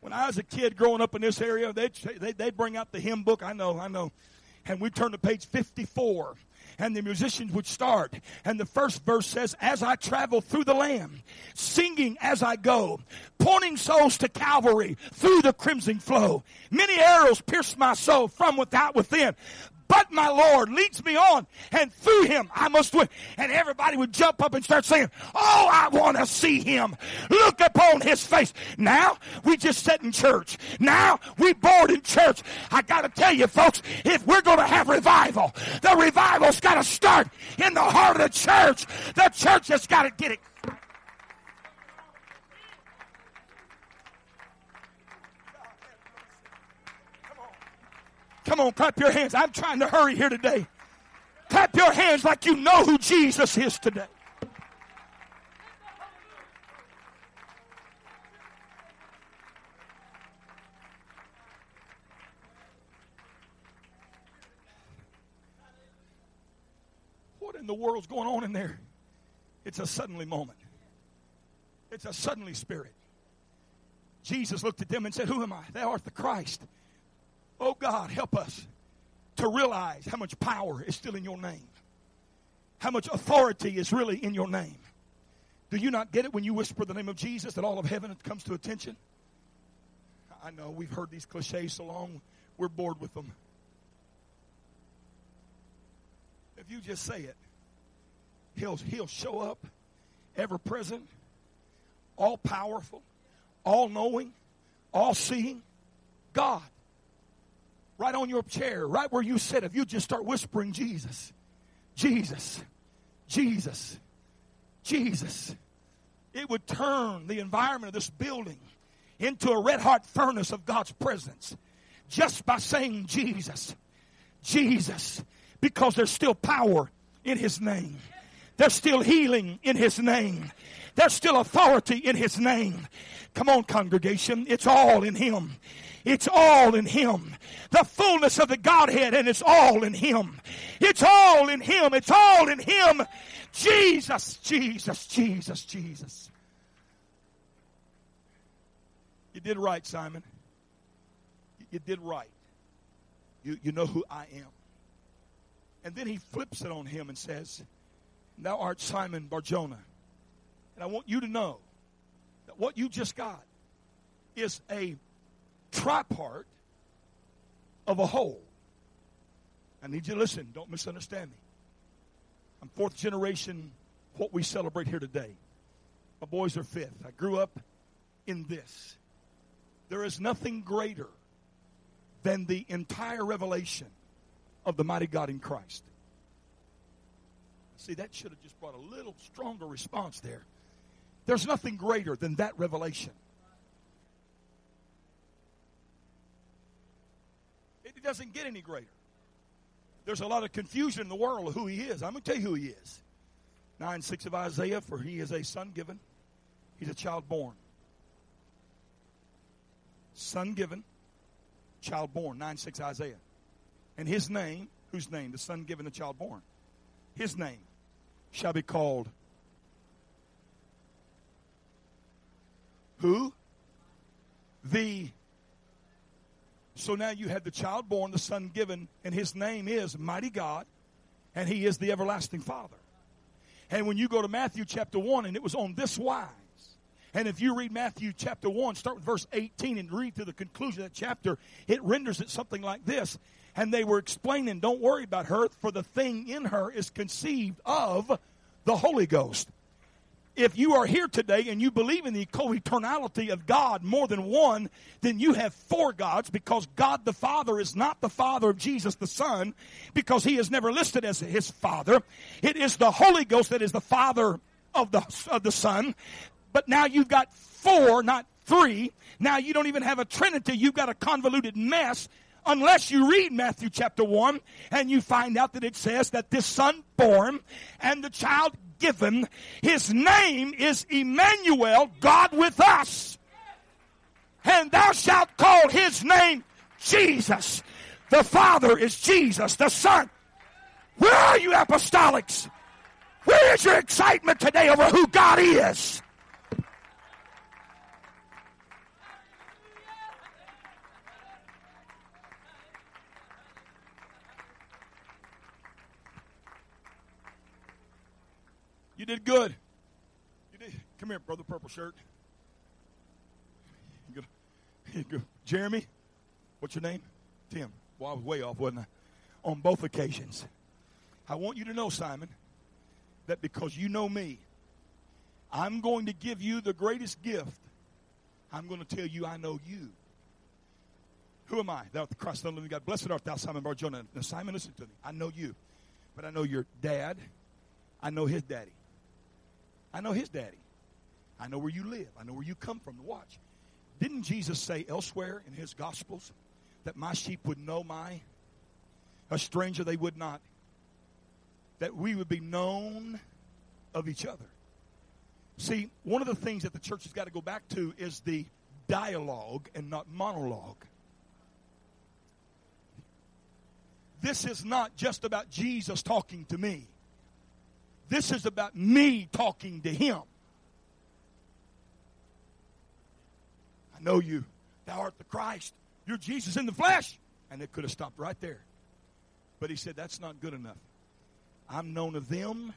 When I was a kid growing up in this area, they'd bring out the hymn book. I know. And we'd turn to page 54. And the musicians would start. And the first verse says, as I travel through the land, singing as I go, pointing souls to Calvary through the crimson flow. Many arrows pierced my soul from without within. But my Lord leads me on, and through Him I must win. And everybody would jump up and start saying, oh, I want to see Him. Look upon His face. Now, we just sit in church. Now, we bored in church. I got to tell you, folks, if we're going to have revival, the revival's got to start in the heart of the church. The church has got to get it. Come on, clap your hands. I'm trying to hurry here today. Clap your hands like you know who Jesus is today. What in the world's going on in there? It's a suddenly moment. It's a suddenly spirit. Jesus looked at them and said, who am I? Thou art the Christ. Oh, God, help us to realize how much power is still in your name. How much authority is really in your name. Do you not get it when you whisper the name of Jesus that all of heaven comes to attention? I know we've heard these cliches so long, we're bored with them. If you just say it, he'll show up, ever-present, all-powerful, all-knowing, all-seeing, God. Right on your chair, right where you sit, if you just start whispering, Jesus, Jesus, Jesus, Jesus, it would turn the environment of this building into a red-hot furnace of God's presence just by saying Jesus, Jesus, because there's still power in His name. There's still healing in His name. There's still authority in His name. Come on, congregation. It's all in Him. It's all in Him. The fullness of the Godhead, and it's all in Him. It's all in Him. It's all in Him. Jesus, Jesus, Jesus, Jesus. You did right, Simon. You did right. You know who I am. And then he flips it on him and says, thou art Simon Barjona. And I want you to know that what you just got is a tripart of a whole. I need you to listen. Don't misunderstand me. I'm fourth generation, what we celebrate here today. My boys are fifth. I grew up in this. There is nothing greater than the entire revelation of the mighty God in Christ. See, that should have just brought a little stronger response there. There's nothing greater than that revelation. It doesn't get any greater. There's a lot of confusion in the world of who He is. I'm going to tell you who He is. 9:6 of Isaiah, for He is a son given. He's a child born. Son given, child born. 9:6 Isaiah. And His name, whose name? The son given, the child born. His name shall be called who? So now you had the child born, the son given, and His name is Mighty God, and He is the everlasting Father. And when you go to Matthew chapter 1, and it was on this wise. And if you read Matthew chapter 1, start with verse 18 and read to the conclusion of that chapter, it renders it something like this. And they were explaining, don't worry about her, for the thing in her is conceived of the Holy Ghost. If you are here today and you believe in the co-eternality of God, more than one, then you have four gods, because God the Father is not the Father of Jesus the Son, because He is never listed as His Father. It is the Holy Ghost that is the Father of the Son. But now you've got four, not three. Now you don't even have a Trinity. You've got a convoluted mess. Unless you read Matthew chapter 1 and you find out that it says that this son born and the child given, his name is Emmanuel, God with us. And thou shalt call his name Jesus. The Father is Jesus, the Son. Where are you apostolics? Where is your excitement today over who God is? You did good. You did. Come here, brother, purple shirt. You go. Jeremy, what's your name? Tim. Well, I was way off, wasn't I? On both occasions. I want you to know, Simon, that because you know me, I'm going to give you the greatest gift. I'm going to tell you I know you. Who am I? Thou art the Christ, the living God. Blessed art thou, Simon Barjona. Now, Simon, listen to me. I know you, but I know your dad. I know his daddy. I know his daddy. I know where you live. I know where you come from. Watch. Didn't Jesus say elsewhere in his Gospels that my sheep would know my, a stranger they would not, that we would be known of each other? See, one of the things that the church has got to go back to is the dialogue and not monologue. This is not just about Jesus talking to me. This is about me talking to him. I know you. Thou art the Christ. You're Jesus in the flesh. And it could have stopped right there. But he said, that's not good enough. I'm known of them.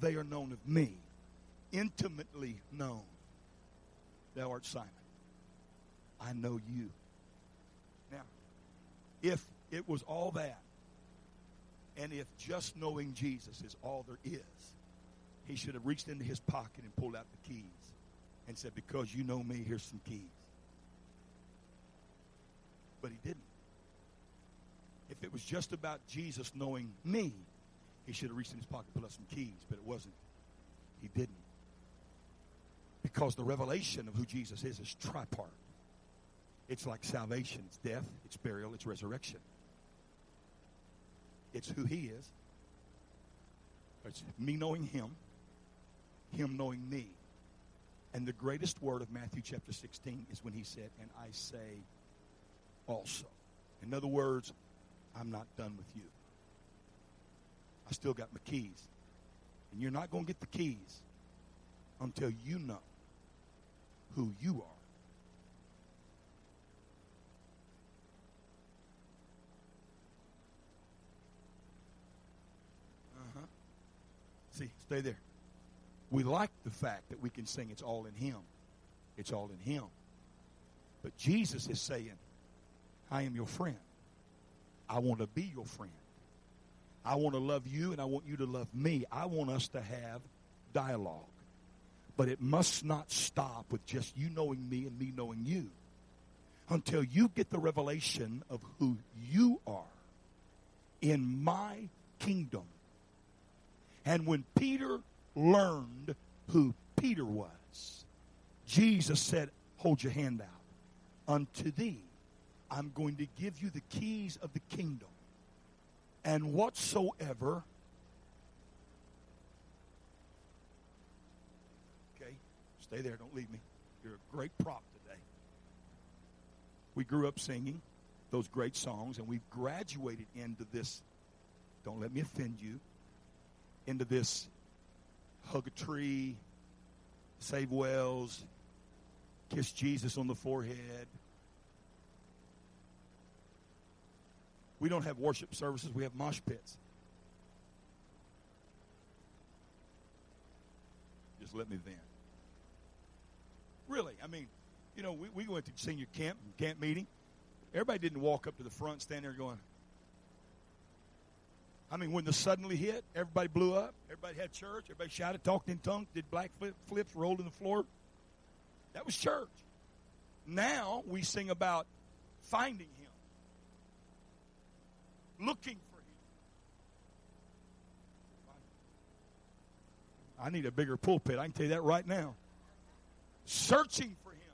They are known of me. Intimately known. Thou art Simon. I know you. Now, if it was all that, and if just knowing Jesus is all there is, he should have reached into his pocket and pulled out the keys and said, because you know me, here's some keys. But he didn't. If it was just about Jesus knowing me, he should have reached in his pocket and pulled out some keys, but it wasn't. He didn't. Because the revelation of who Jesus is tripart. It's like salvation. It's death. It's burial. It's resurrection. It's who he is. It's me knowing him, him knowing me. And the greatest word of Matthew chapter 16 is when he said, and I say also. In other words, I'm not done with you. I still got my keys. And you're not going to get the keys until you know who you are. See, stay there. We like the fact that we can sing it's all in him. It's all in him. But Jesus is saying, I am your friend. I want to be your friend. I want to love you and I want you to love me. I want us to have dialogue. But it must not stop with just you knowing me and me knowing you until you get the revelation of who you are in my kingdom. And when Peter learned who Peter was, Jesus said, hold your hand out. Unto thee, I'm going to give you the keys of the kingdom. And whatsoever, okay, stay there, don't leave me. You're a great prop today. We grew up singing those great songs, and we've graduated into this, don't let me offend you, into this hug a tree, save whales, kiss Jesus on the forehead. We don't have worship services. We have mosh pits. Just let me vent. Really, I mean, you know, we went to senior camp and camp meeting. Everybody didn't walk up to the front, stand there going, I mean, when the suddenly hit, everybody blew up. Everybody had church. Everybody shouted, talked in tongues, did black flips, rolled on the floor. That was church. Now we sing about finding him, looking for him. I need a bigger pulpit. I can tell you that right now. Searching for him.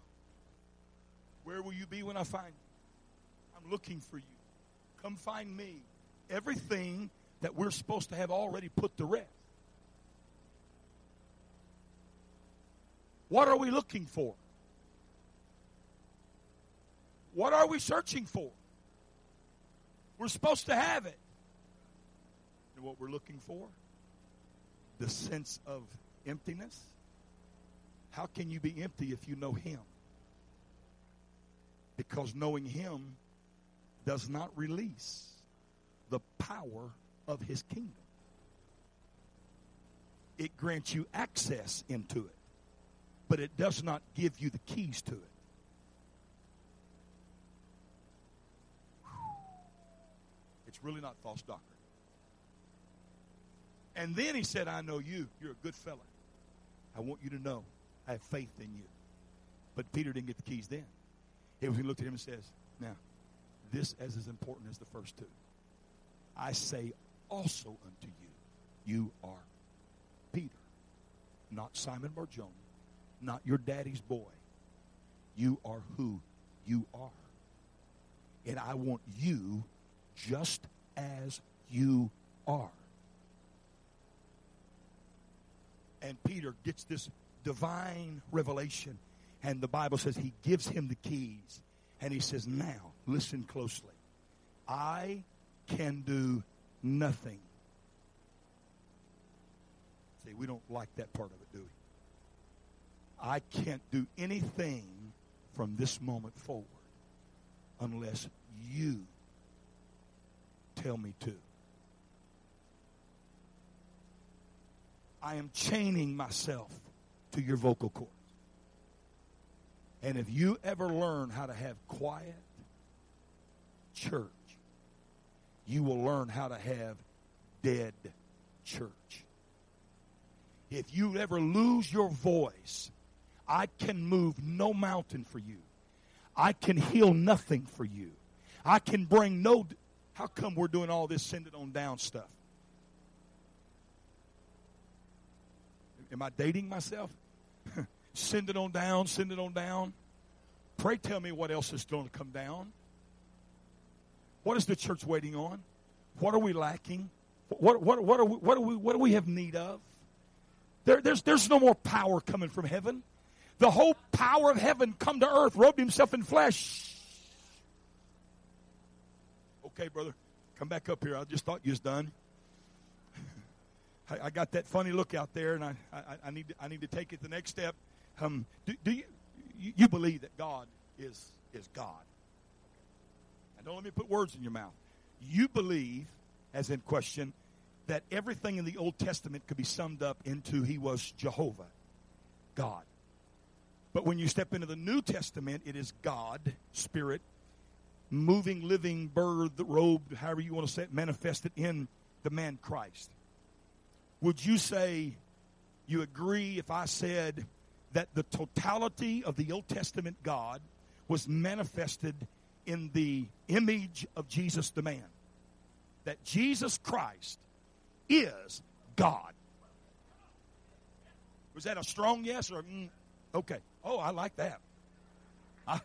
Where will you be when I find you? I'm looking for you. Come find me. Everything that we're supposed to have already put to rest. What are we looking for? What are we searching for? We're supposed to have it. And what we're looking for? The sense of emptiness. How can you be empty if you know him? Because knowing him does not release the power of his kingdom. It grants you access into it, but it does not give you the keys to it. Whew. It's really not false doctrine. And then he said, I know you. You're a good fella. I want you to know I have faith in you. But Peter didn't get the keys then. He looked at him and says, now, this is as important as the first two. I say also unto you, you are Peter, not Simon Barjona, not your daddy's boy. You are who you are. And I want you just as you are. And Peter gets this divine revelation, and the Bible says he gives him the keys, and he says, now, listen closely. I can do nothing. See, we don't like that part of it, do we? I can't do anything from this moment forward unless you tell me to. I am chaining myself to your vocal cords. And if you ever learn how to have quiet church, you will learn how to have dead church. If you ever lose your voice, I can move no mountain for you. I can heal nothing for you. I can bring no... How come we're doing all this send it on down stuff? Am I dating myself? Send it on down, send it on down. Pray tell me what else is going to come down. What is the church waiting on? What are we lacking? What do we have need of? There's no more power coming from heaven. The whole power of heaven come to earth, robed himself in flesh. Okay, brother, come back up here. I just thought you was done. I got that funny look out there, and I need to take it the next step. Do you believe that God is God? And don't let me put words in your mouth. You believe, as in question, that everything in the Old Testament could be summed up into He was Jehovah, God. But when you step into the New Testament, it is God, Spirit, moving, living, birthed, robed, however you want to say it, manifested in the man Christ. Would you say you agree if I said that the totality of the Old Testament God was manifested in the image of Jesus the man? That Jesus Christ is God. Was that a strong yes or okay? Oh, I like that. I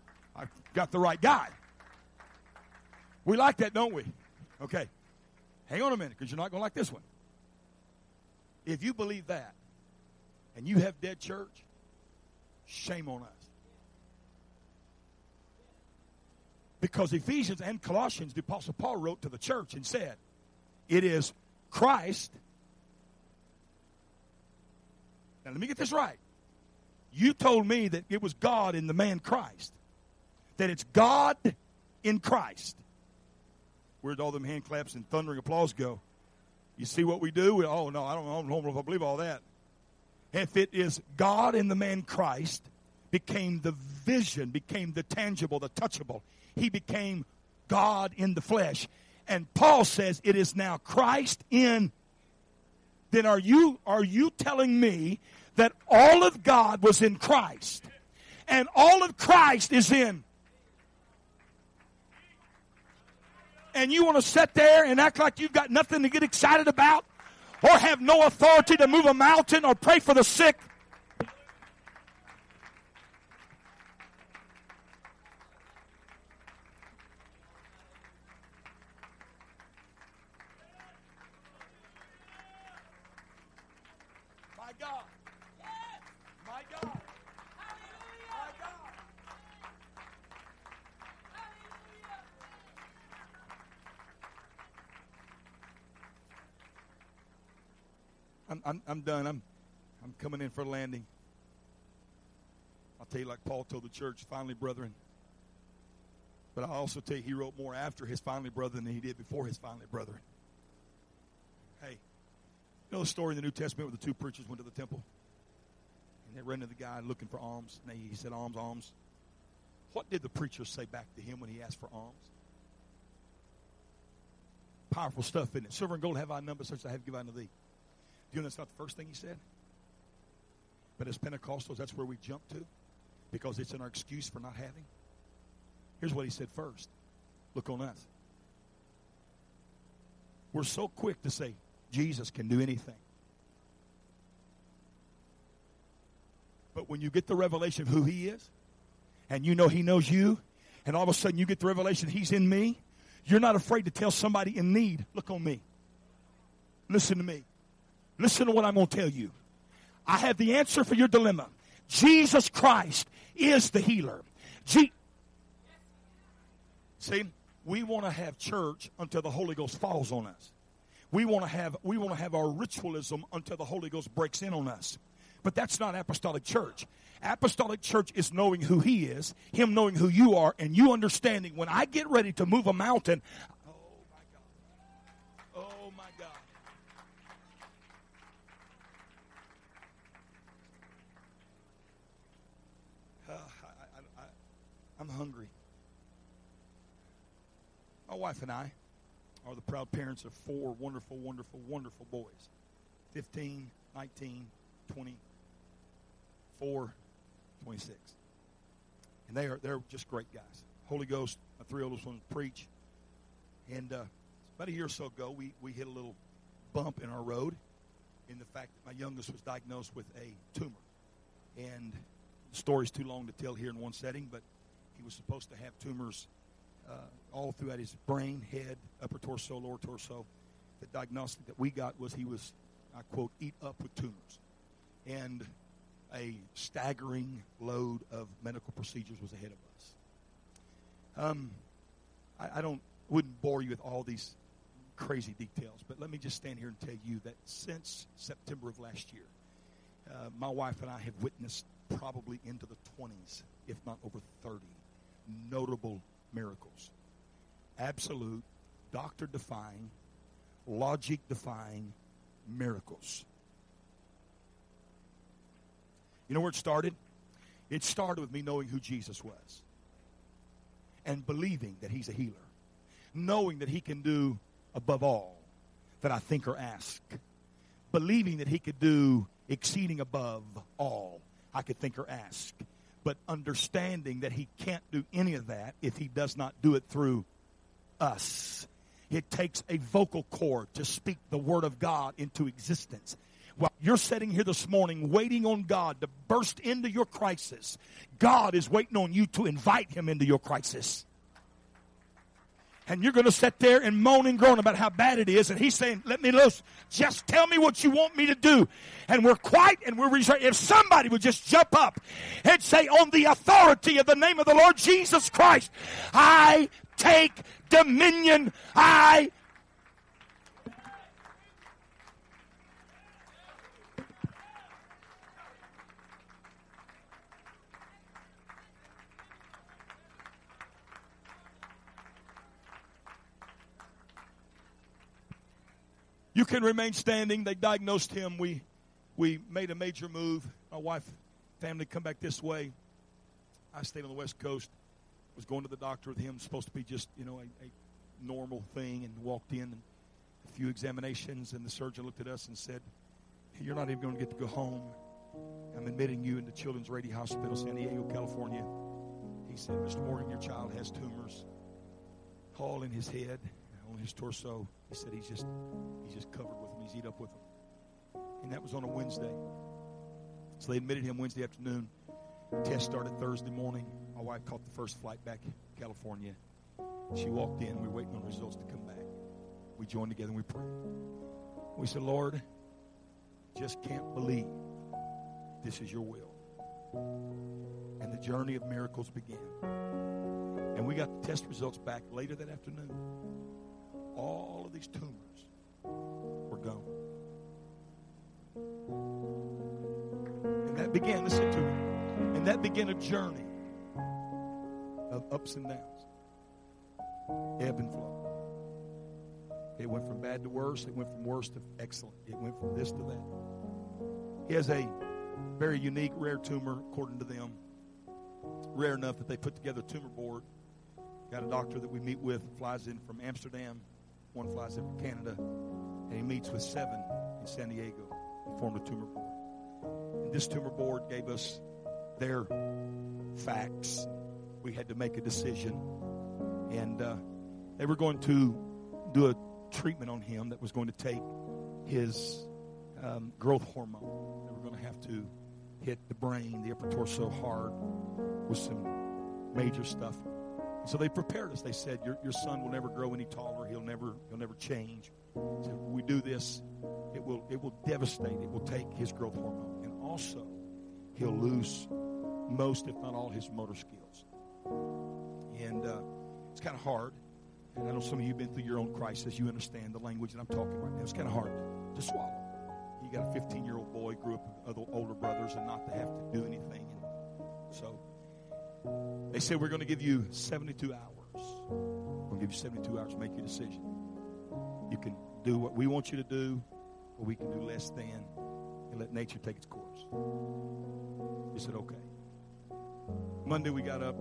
got the right guy. We like that, don't we? Okay. Hang on a minute, because you're not going to like this one. If you believe that and you have dead church, shame on us. Because Ephesians and Colossians, the Apostle Paul wrote to the church and said, it is Christ. Now, let me get this right. You told me that it was God in the man Christ. That it's God in Christ. Where'd all them hand claps and thundering applause go? You see what we do? Oh, no, I don't know if I believe all that. If it is God in the man Christ, became the vision, became the tangible, the touchable. He became God in the flesh. And Paul says it is now Christ in. Then are you telling me that all of God was in Christ? And all of Christ is in. And you want to sit there and act like you've got nothing to get excited about? Or have no authority to move a mountain or pray for the sick? I'm done. I'm coming in for a landing. I'll tell you like Paul told the church, finally, brethren. But I'll also tell you he wrote more after his finally brethren than he did before his finally brethren. Hey, you know the story in the New Testament where the two preachers went to the temple? And they ran to the guy looking for alms. And he said, alms. What did the preacher say back to him when he asked for alms? Powerful stuff, isn't it? Silver and gold have I none, but such I have given unto thee. You know, that's not the first thing he said. But as Pentecostals, that's where we jump to because it's in our excuse for not having. Here's what he said first. Look on us. We're so quick to say, Jesus can do anything. But when you get the revelation of who he is, and you know he knows you, and all of a sudden you get the revelation he's in me, you're not afraid to tell somebody in need, look on me. Listen to me. Listen to what I'm going to tell you. I have the answer for your dilemma. Jesus Christ is the healer. See, we want to have church until the Holy Ghost falls on us. We want to have our ritualism until the Holy Ghost breaks in on us. But that's not apostolic church. Apostolic church is knowing who he is, him knowing who you are, and you understanding when I get ready to move a mountain. Oh, my God. I'm hungry. My wife and I are the proud parents of four wonderful, wonderful, wonderful boys. 15, 19, 24, 26. And they're just great guys. Holy Ghost, my three oldest ones preach. And about a year or so ago, we hit a little bump in our road in the fact that my youngest was diagnosed with a tumor. And the story's too long to tell here in one setting, but He was supposed to have tumors all throughout his brain, head, upper torso, lower torso. The diagnostic that we got was he was, I quote, eat up with tumors. And a staggering load of medical procedures was ahead of us. I wouldn't bore you with all these crazy details, but let me just stand here and tell you that since September of last year, my wife and I have witnessed probably into the 20s, if not over 30, notable miracles. Absolute, doctor-defying, logic-defying miracles. You know where it started? It started with me knowing who Jesus was and believing that he's a healer, knowing that he can do above all that I think or ask, believing that he could do exceeding above all I could think or ask, but understanding that he can't do any of that if he does not do it through us. It takes a vocal cord to speak the word of God into existence. While you're sitting here this morning waiting on God to burst into your crisis, God is waiting on you to invite him into your crisis. And you're going to sit there and moan and groan about how bad it is. And he's saying, let me loose. Just tell me what you want me to do. And we're quiet and we're restrained. If somebody would just jump up and say, on the authority of the name of the Lord Jesus Christ, I take dominion. You can remain standing. They diagnosed him. We made a major move. My wife, family come back this way. I stayed on the West Coast. Was going to the doctor with him. Supposed to be just, a normal thing. And walked in and a few examinations. And the surgeon looked at us and said, you're not even going to get to go home. I'm admitting you into Children's Rady Hospital, San Diego, California. He said, Mr. Morgan, your child has tumors all in his head, on his torso. He said he's just covered with them. He's eat up with them. And that was on a Wednesday. So they admitted him Wednesday afternoon. Test started Thursday morning. My wife caught the first flight back to California. She walked in. We were waiting on results to come back. We joined together and we prayed. We said, Lord, just can't believe this is your will. And the journey of miracles began. And we got the test results back later that afternoon. All of these tumors were gone. And that began, listen to me, and that began a journey of ups and downs, ebb and flow. It went from bad to worse. It went from worse to excellent. It went from this to that. He has a very unique, rare tumor, according to them. Rare enough that they put together a tumor board. Got a doctor that we meet with, flies in from Amsterdam. One flies in from Canada, and he meets with 7 in San Diego and formed a tumor board. And this tumor board gave us their facts. We had to make a decision, and they were going to do a treatment on him that was going to take his growth hormone. They were going to have to hit the brain, the upper torso hard with some major stuff. So they prepared us. They said, your son will never grow any taller. He'll never change. So if we do this, it will devastate. It will take his growth hormone. And also, he'll lose most, if not all, his motor skills. And it's kind of hard. And I know some of you have been through your own crisis. You understand the language that I'm talking right now. It's kind of hard to swallow. You got a 15-year-old boy, grew up with other older brothers, and not to have to do anything. And so they said, we're going to give you 72 hours. We'll give you 72 hours to make your decision. You can do what we want you to do, or we can do less than, and let nature take its course. They said, okay. Monday we got up,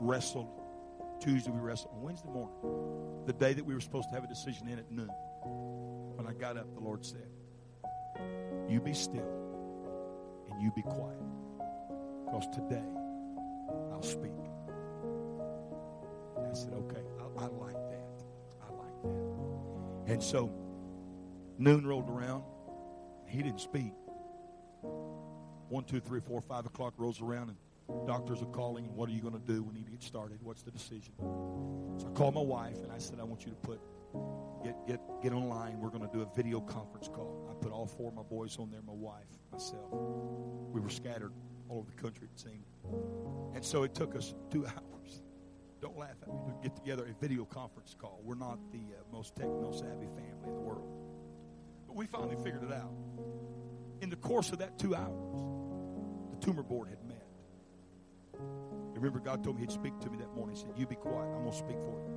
wrestled. Tuesday we wrestled. On Wednesday morning, the day that we were supposed to have a decision in at noon, when I got up, the Lord said, you be still, and you be quiet. Because today, I'll speak. And I said, okay, I like that. I like that. And so, noon rolled around. He didn't speak. 1, 2, 3, 4, 5 o'clock rolls around, and Doctors are calling. What are you going to do? We need to get started. What's the decision? So I called my wife, and I said, I want you to get online. We're going to do a video conference call. I put all four of my boys on there, my wife, myself. We were scattered all over the country, it seemed. And so it took us 2 hours. Don't laugh at me. To get together a video conference call. We're not the most techno-savvy family in the world. But we finally figured it out. In the course of that 2 hours, the tumor board had met. I remember God told me he'd speak to me that morning. He said, you be quiet. I'm going to speak for you.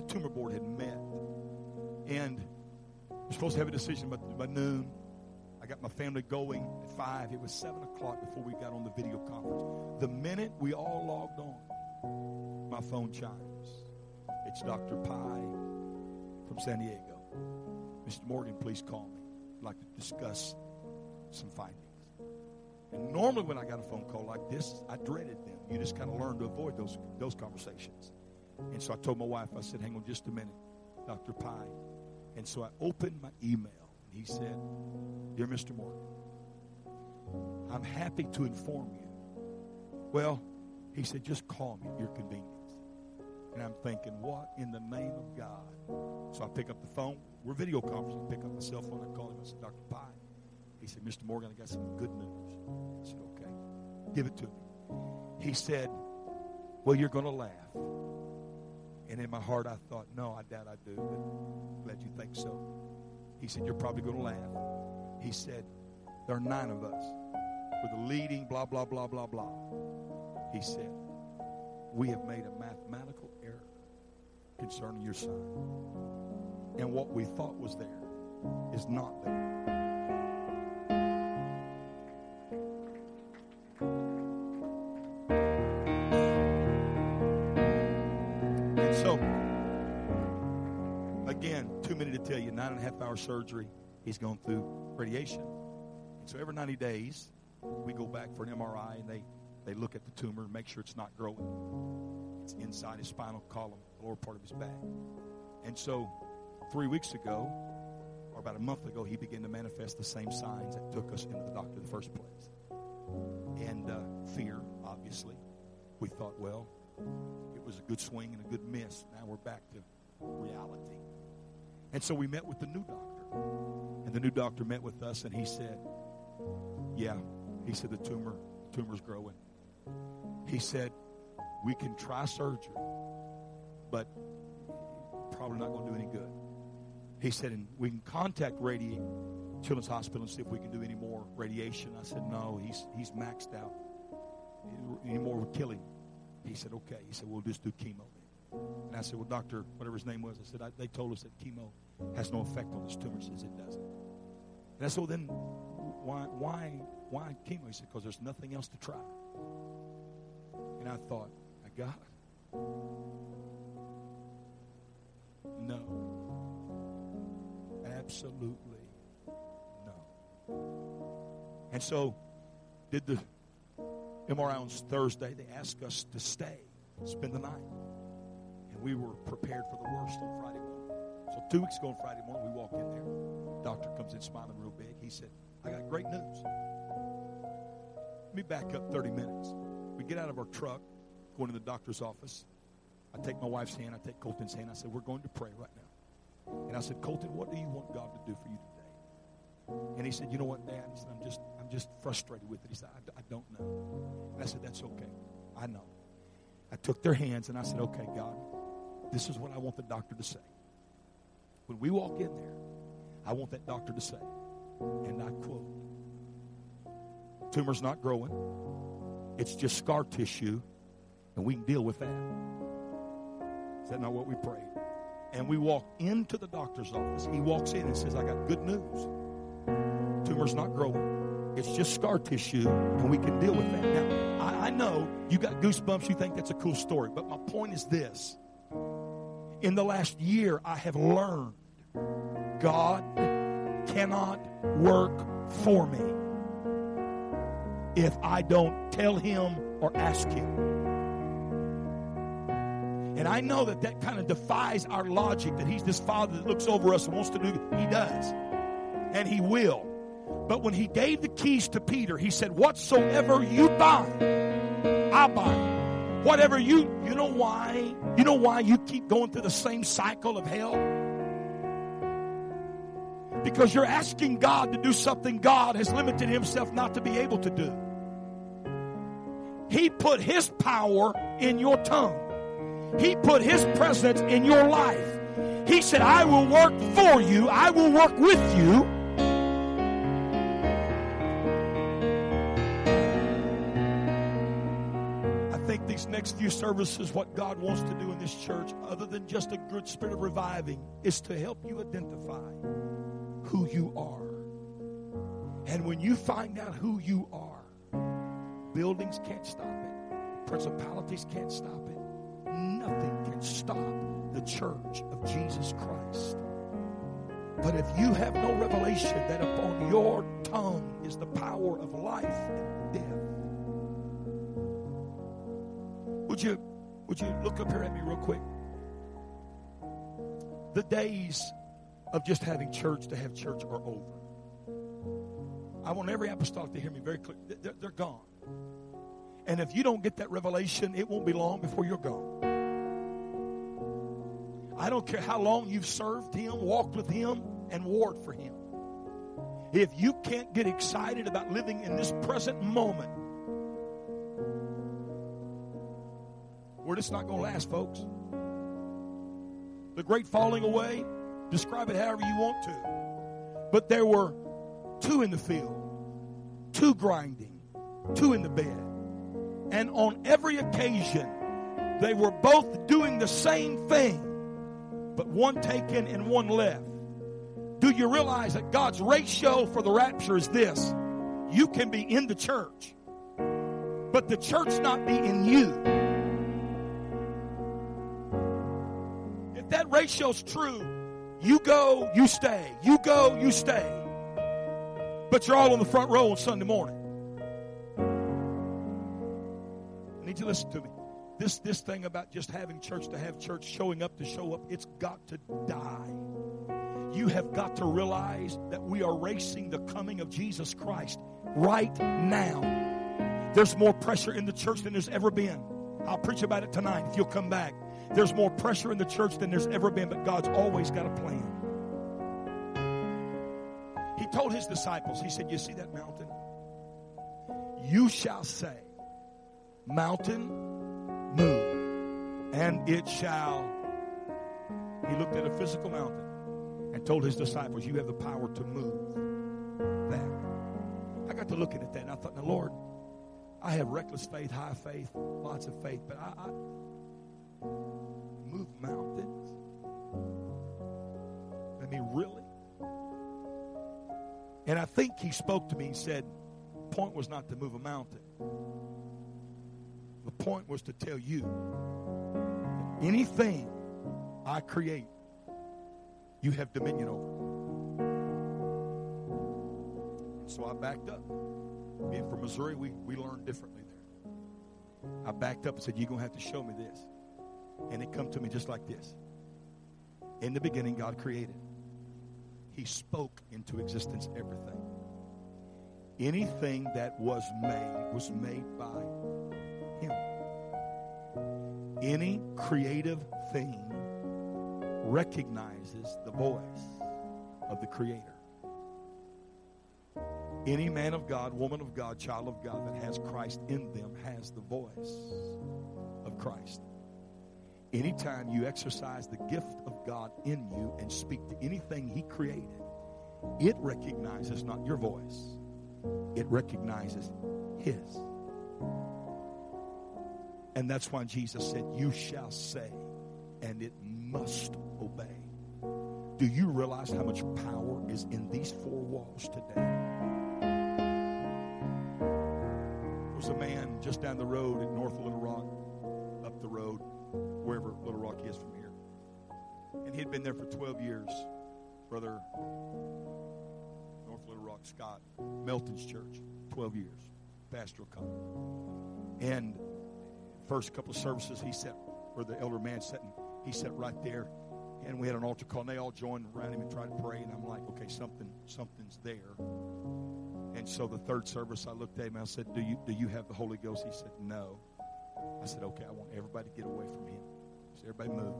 The tumor board had met. And we're supposed to have a decision by noon. I got my family going at 5. It was 7 o'clock before we got on the video conference. The minute we all logged on, my phone chimes. It's Dr. Pye from San Diego. Mr. Morgan, please call me. I'd like to discuss some findings. And normally when I got a phone call like this, I dreaded them. You just kind of learn to avoid those conversations. And so I told my wife, I said, hang on just a minute, Dr. Pye. And so I opened my email. And he said, Dear Mr. Morgan, I'm happy to inform you. Well, he said, just call me at your convenience. And I'm thinking, what in the name of God? So I pick up the phone. We're video conferencing. I pick up my cell phone. I call him. I said, Dr. Pye. He said, Mr. Morgan, I got some good news. I said, okay. Give it to me. He said, well, you're going to laugh. And in my heart, I thought, no, I doubt I do, but I'm glad you think so. He said, you're probably going to laugh. He said, there are 9 of us. We're the leading blah, blah, blah, blah, blah. He said, we have made a mathematical error concerning your son. And what we thought was there is not there. Tell you, 9.5-hour surgery. He's gone through radiation. And so every 90 days, we go back for an MRI, and they look at the tumor and make sure it's not growing. It's inside his spinal column, the lower part of his back. And so 3 weeks ago, or about a month ago, he began to manifest the same signs that took us into the doctor in the first place. And fear, obviously. We thought, well, it was a good swing and a good miss. Now we're back to reality. And so we met with the new doctor. And the new doctor met with us, and he said, yeah. He said, the tumor's growing. He said, we can try surgery, but probably not going to do any good. He said, and we can contact Children's Hospital and see if we can do any more radiation. I said, no, he's maxed out. Any more would kill him. He said, okay. He said, we'll just do chemo. And I said, well, doctor, whatever his name was, I said, they told us that chemo has no effect on this tumor. He says, it doesn't. And I said, well, then why chemo? He said, because there's nothing else to try. And I thought, I got it. No. Absolutely no. And so did the MRI on Thursday. They asked us to stay, spend the night. We were prepared for the worst on Friday morning. So 2 weeks ago on Friday morning, we walk in there. Doctor comes in smiling real big. He said, I got great news. Let me back up 30 minutes. We get out of our truck, go into the doctor's office. I take my wife's hand. I take Colton's hand. I said, we're going to pray right now. And I said, Colton, what do you want God to do for you today? And he said, you know what, Dad? He said, I'm just frustrated with it. He said, I don't know. And I said, that's okay. I know. I took their hands, and I said, okay, God, this is what I want the doctor to say. When we walk in there, I want that doctor to say, and I quote, tumor's not growing. It's just scar tissue, and we can deal with that. Is that not what we prayed? And we walk into the doctor's office. He walks in and says, I got good news. Tumor's not growing. It's just scar tissue, and we can deal with that. Now, I know you got goosebumps. You think that's a cool story, but my point is this. In the last year, I have learned God cannot work for me if I don't tell him or ask him. And I know that kind of defies our logic, that he's this father that looks over us and wants to do. He does. And he will. But when he gave the keys to Peter, he said, whatsoever you bind Abba, whatever you know why? You know why you keep going through the same cycle of hell? Because you're asking God to do something God has limited himself not to be able to do. He put his power in your tongue. He put his presence in your life. He said, I will work for you. I will work with you. I think these next few services, what God wants to do in this church, other than just a good spirit of reviving, is to help you identify who you are. And when you find out who you are, buildings can't stop it. Principalities can't stop it. Nothing can stop the church of Jesus Christ. But if you have no revelation that upon your tongue is the power of life and death, would you look up here at me real quick? The days of just having church to have church are over. I want every apostolic to hear me very clearly. They're gone. And if you don't get that revelation, it won't be long before you're gone. I don't care how long you've served him, walked with him, and warred for him. If you can't get excited about living in this present moment, we're just not going to last, folks. The great falling away, describe it however you want to. But there were two in the field, two grinding, two in the bed. And on every occasion, they were both doing the same thing, but one taken and one left. Do you realize that God's ratio for the rapture is this? You can be in the church, but the church not be in you. That ratio's true. You go, you stay. You go, you stay. But you're all on the front row on Sunday morning. I need you to listen to me. This thing about just having church to have church, showing up to show up, it's got to die. You have got to realize that we are racing the coming of Jesus Christ right now. There's more pressure in the church than there's ever been. I'll preach about it tonight if you'll come back. There's more pressure in the church than there's ever been, but God's always got a plan. He told his disciples, he said, you see that mountain? You shall say, mountain, move, and it shall. He looked at a physical mountain and told his disciples, you have the power to move that. I got to looking at that, and I thought, now, Lord, I have reckless faith, high faith, lots of faith, but I move mountains. I mean, really? And I think he spoke to me and said, the point was not to move a mountain. The point was to tell you that anything I create, you have dominion over. So I backed up. Being from Missouri, we learned differently there. I backed up and said, you're going to have to show me this. And it come to me just like this. In the beginning, God created. He spoke into existence everything. Anything that was made by him. Any creative thing recognizes the voice of the Creator. Any man of God, woman of God, child of God that has Christ in them has the voice of Christ. Anytime you exercise the gift of God in you and speak to anything he created, it recognizes not your voice. It recognizes his. And that's why Jesus said, you shall say, and it must obey. Do you realize how much power is in these four walls today? There was a man just down the road at North Little Rock, up the road, wherever Little Rock is from here. And he had been there for 12 years. Brother North Little Rock, Scott, Melton's church, 12 years, pastoral company. And first couple of services, he sat where the elder man sat, and he sat right there. And we had an altar call, and they all joined around him and tried to pray. And I'm like, okay, something's there. And so the third service, I looked at him, and I said, do you have the Holy Ghost? He said, no. I said, okay, I want everybody to get away from him. So everybody move.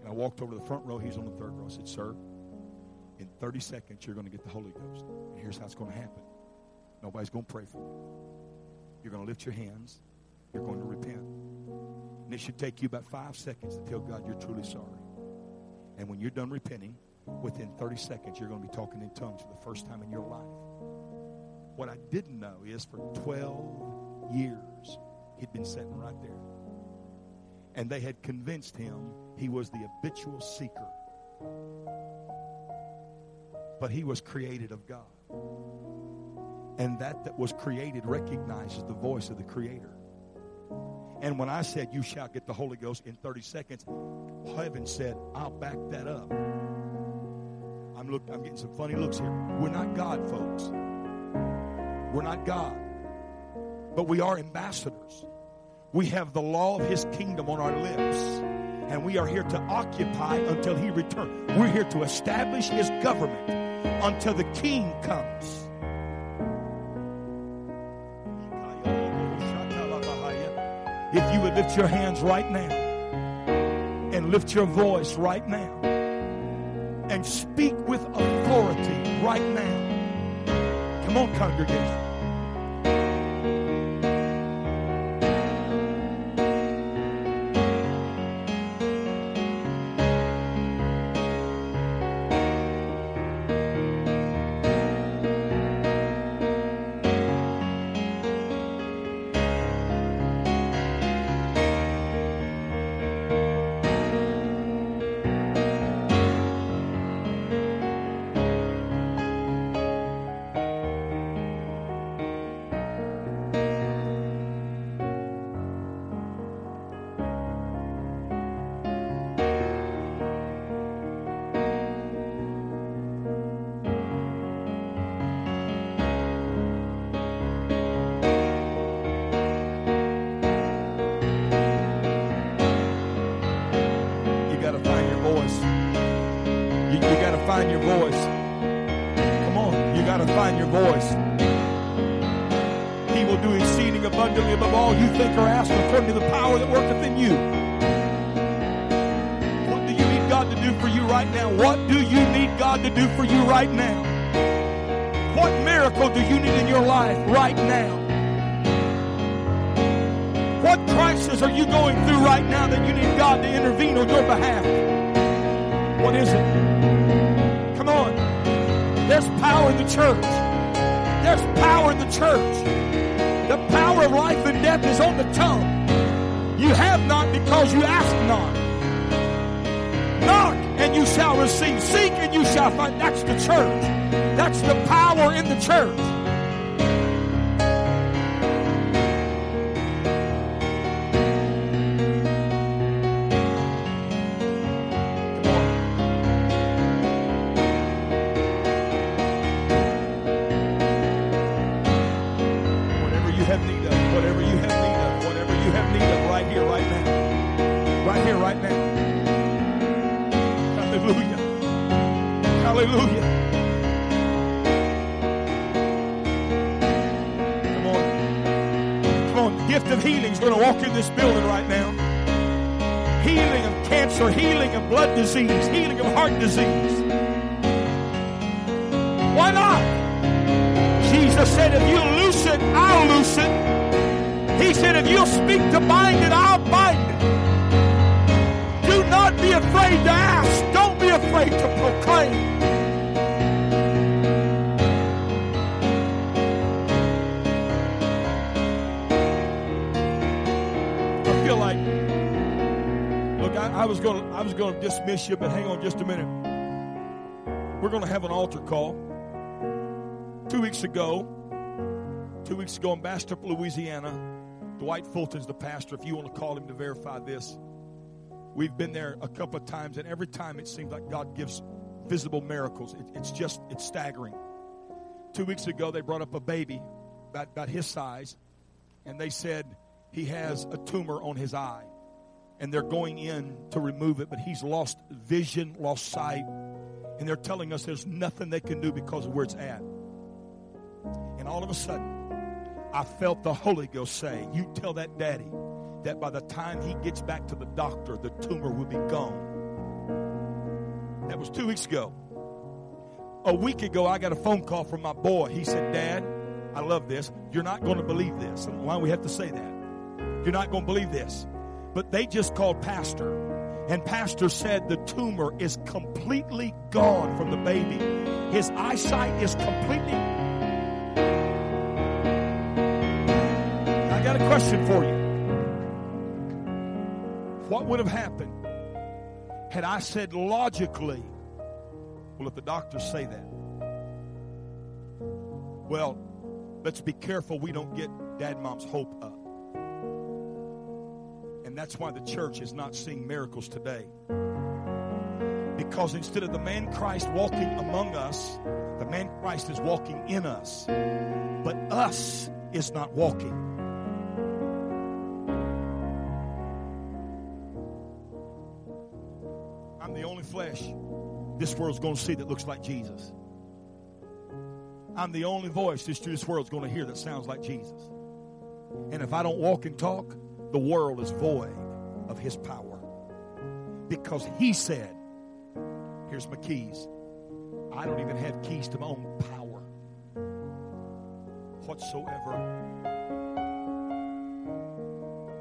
And I walked over to the front row. He's on the third row. I said, sir, in 30 seconds, you're going to get the Holy Ghost. And here's how it's going to happen. Nobody's going to pray for you. You're going to lift your hands. You're going to repent. And it should take you about 5 seconds to tell God you're truly sorry. And when you're done repenting, within 30 seconds, you're going to be talking in tongues for the first time in your life. What I didn't know is for 12 years, he'd been sitting right there. And they had convinced him he was the habitual seeker. But he was created of God. And that was created recognizes the voice of the Creator. And when I said, you shall get the Holy Ghost in 30 seconds, heaven said, I'll back that up. I'm getting some funny looks here. We're not God, folks. We're not God. But we are ambassadors. We have the law of his kingdom on our lips. And we are here to occupy until he returns. We're here to establish his government until the king comes. If you would lift your hands right now and lift your voice right now and speak with authority right now. Come on, congregation. Miss you, but hang on just a minute. We're going to have an altar call. 2 weeks ago in Bastrop, Louisiana, Dwight Fulton's the pastor. If you want to call him to verify this, we've been there a couple of times, and every time it seems like God gives visible miracles. It's staggering. 2 weeks ago, they brought up a baby about his size, and they said he has a tumor on his eye. And they're going in to remove it, but he's lost vision, lost sight. And they're telling us there's nothing they can do because of where it's at. And all of a sudden, I felt the Holy Ghost say, you tell that daddy that by the time he gets back to the doctor, the tumor will be gone. That was 2 weeks ago. A week ago, I got a phone call from my boy. He said, Dad, I love this. You're not going to believe this. And why we have to say that? You're not going to believe this. But they just called Pastor. And Pastor said the tumor is completely gone from the baby. His eyesight is completely. I got a question for you. What would have happened had I said logically, well, if the doctors say that, well, let's be careful we don't get Dad, Mom's hope up. And that's why the church is not seeing miracles today. Because instead of the man Christ walking among us, the man Christ is walking in us. But us is not walking. I'm the only flesh this world's going to see that looks like Jesus. I'm the only voice this world's going to hear that sounds like Jesus. And if I don't walk and talk, the world is void of his power, because he said, here's my keys. I don't even have keys to my own power whatsoever.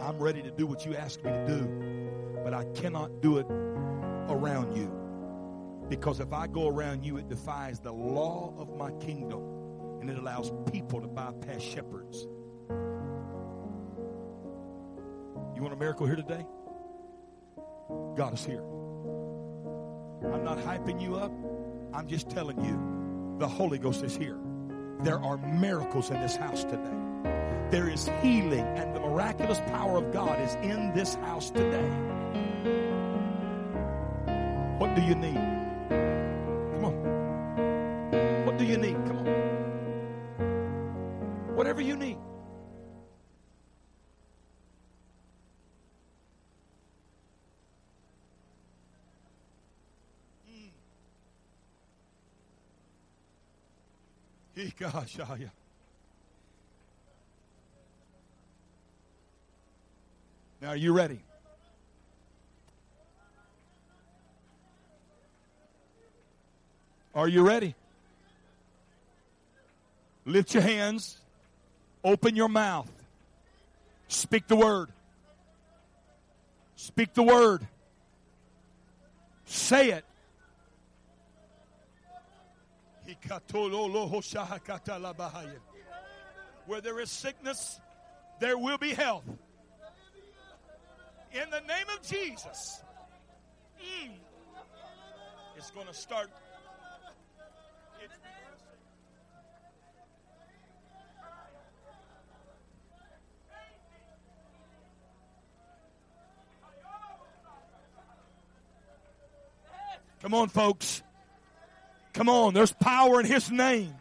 I'm ready to do what you ask me to do, but I cannot do it around you, because if I go around you, it defies the law of my kingdom, and it allows people to bypass shepherds. You want a miracle here today? God is here. I'm not hyping you up. I'm just telling you, the Holy Ghost is here. There are miracles in this house today. There is healing, and the miraculous power of God is in this house today. What do you need? Come on. What do you need? Come on. Whatever you need. Gosh, oh yeah. Now, are you ready? Are you ready? Lift your hands. Open your mouth. Speak the word. Speak the word. Say it. Where there is sickness, there will be health. In the name of Jesus, it's going to start. Come on, folks. Come on, there's power in his name.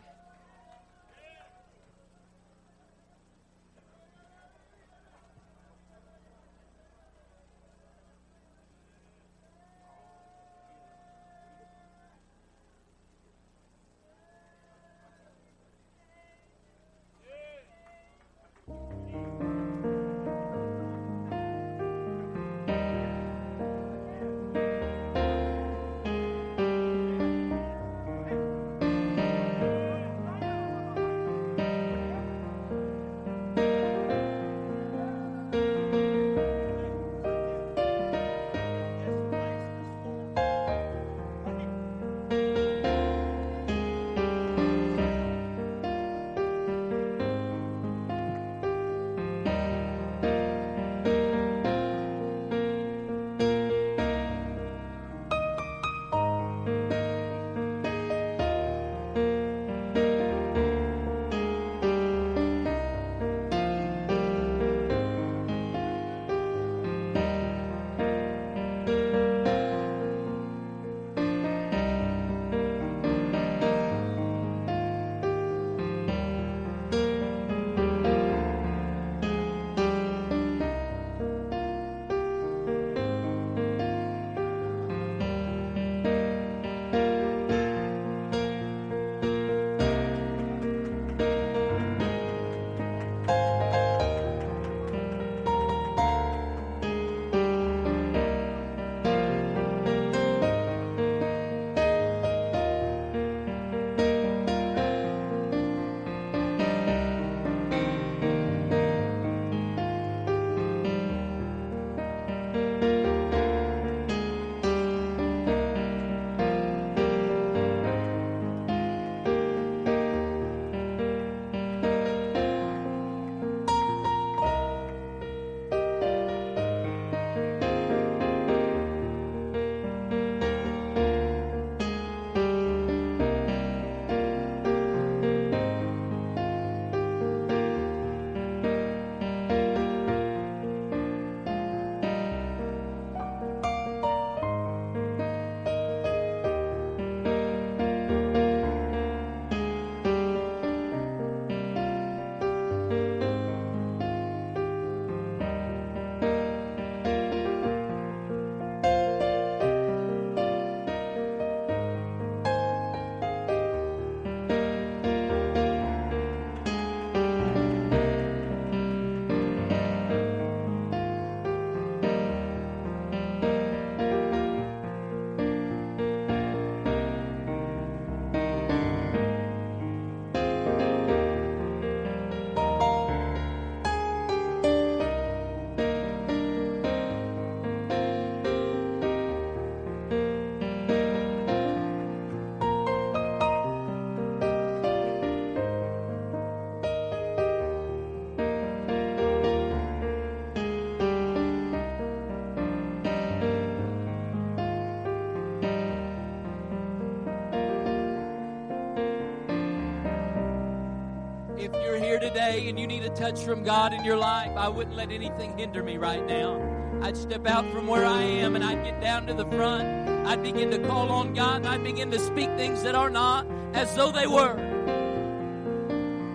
today and you need a touch from God in your life, I wouldn't let anything hinder me right now. I'd step out from where I am and I'd get down to the front. I'd begin to call on God and I'd begin to speak things that are not as though they were.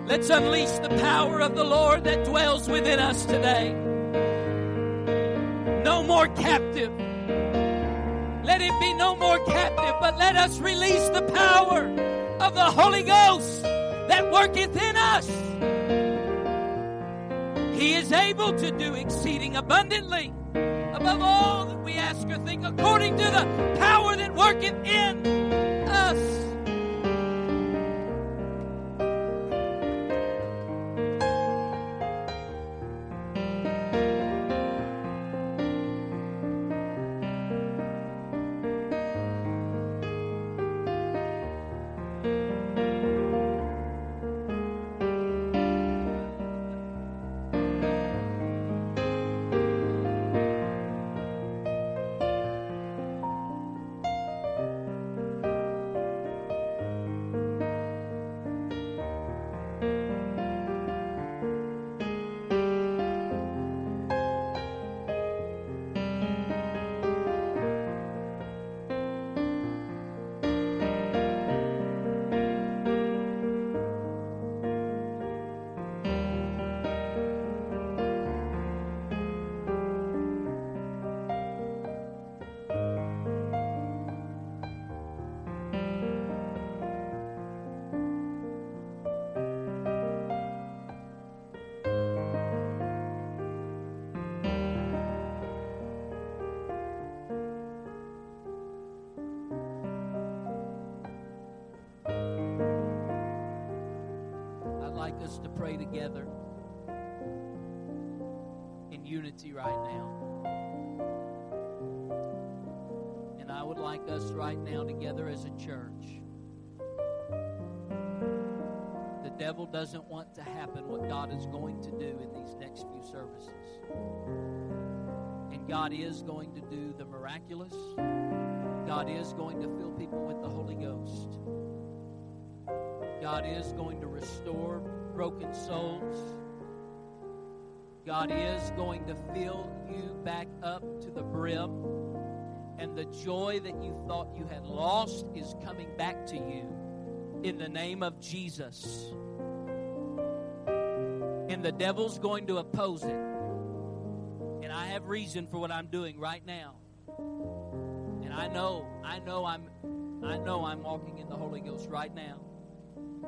Let's unleash the power of the Lord that dwells within us today. No more captive. Let it be no more captive, but let us release the power of the Holy Ghost that worketh in us. He is able to do exceeding abundantly above all that we ask or think, according to the power that worketh in us. Us to pray together in unity right now. And I would like us right now together as a church. The devil doesn't want to happen what God is going to do in these next few services. And God is going to do the miraculous. God is going to fill people with the Holy Ghost. God is going to restore broken souls. God is going to fill you back up to the brim. And the joy that you thought you had lost is coming back to you in the name of Jesus. And the devil's going to oppose it. And I have reason for what I'm doing right now. And I know I'm walking in the Holy Ghost right now.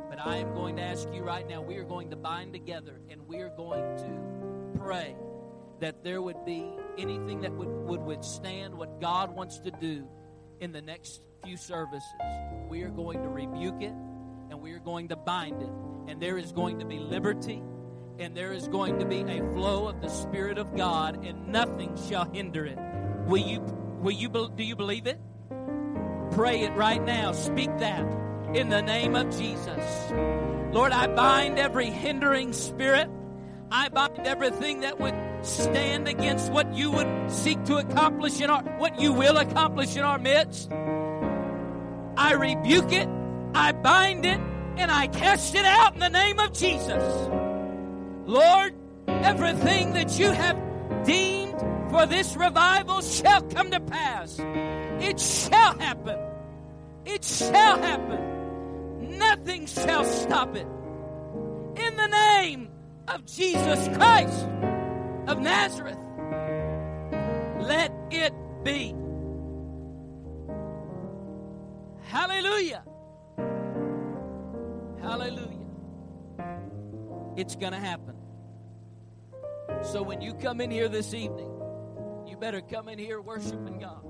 But I am going to ask you right now, we are going to bind together and we are going to pray that there would be anything that would withstand what God wants to do in the next few services. We are going to rebuke it and we are going to bind it. And there is going to be liberty and there is going to be a flow of the Spirit of God and nothing shall hinder it. Do you believe it? Pray it right now. Speak that. In the name of Jesus. Lord, I bind every hindering spirit. I bind everything that would stand against what you would seek to accomplish what you will accomplish in our midst. I rebuke it. I bind it. And I cast it out in the name of Jesus. Lord, everything that you have deemed for this revival shall come to pass. It shall happen. It shall happen. Nothing shall stop it. In the name of Jesus Christ of Nazareth, let it be. Hallelujah. Hallelujah. It's going to happen. So when you come in here this evening, you better come in here worshiping God.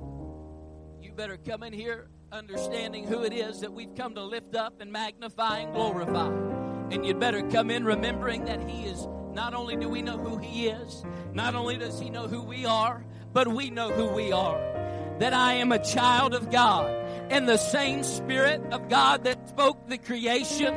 You better come in here understanding who it is that we've come to lift up and magnify and glorify. And you'd better come in remembering that He is, not only do we know who He is, not only does He know who we are, but we know who we are. That I am a child of God. And the same Spirit of God that spoke the creation,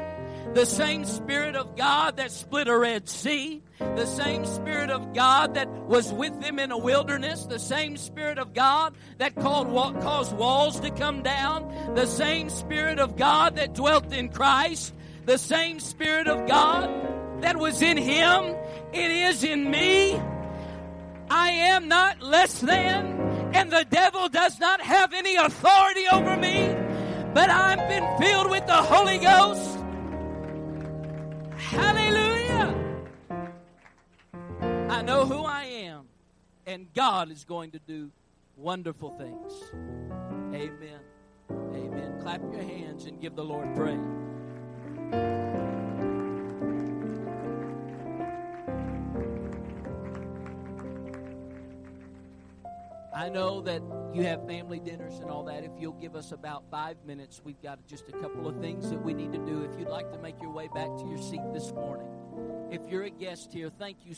the same Spirit of God that split a Red Sea, the same Spirit of God that was with them in a wilderness, the same Spirit of God that caused walls to come down, the same Spirit of God that dwelt in Christ, the same Spirit of God that was in him, it is in me. I am not less than, and the devil does not have any authority over me, but I've been filled with the Holy Ghost. Hallelujah. I know who I am, and God is going to do wonderful things. Amen. Amen. Clap your hands and give the Lord praise. I know that you have family dinners and all that. If you'll give us about 5 minutes, we've got just a couple of things that we need to do. If you'd like to make your way back to your seat this morning. If you're a guest here, thank you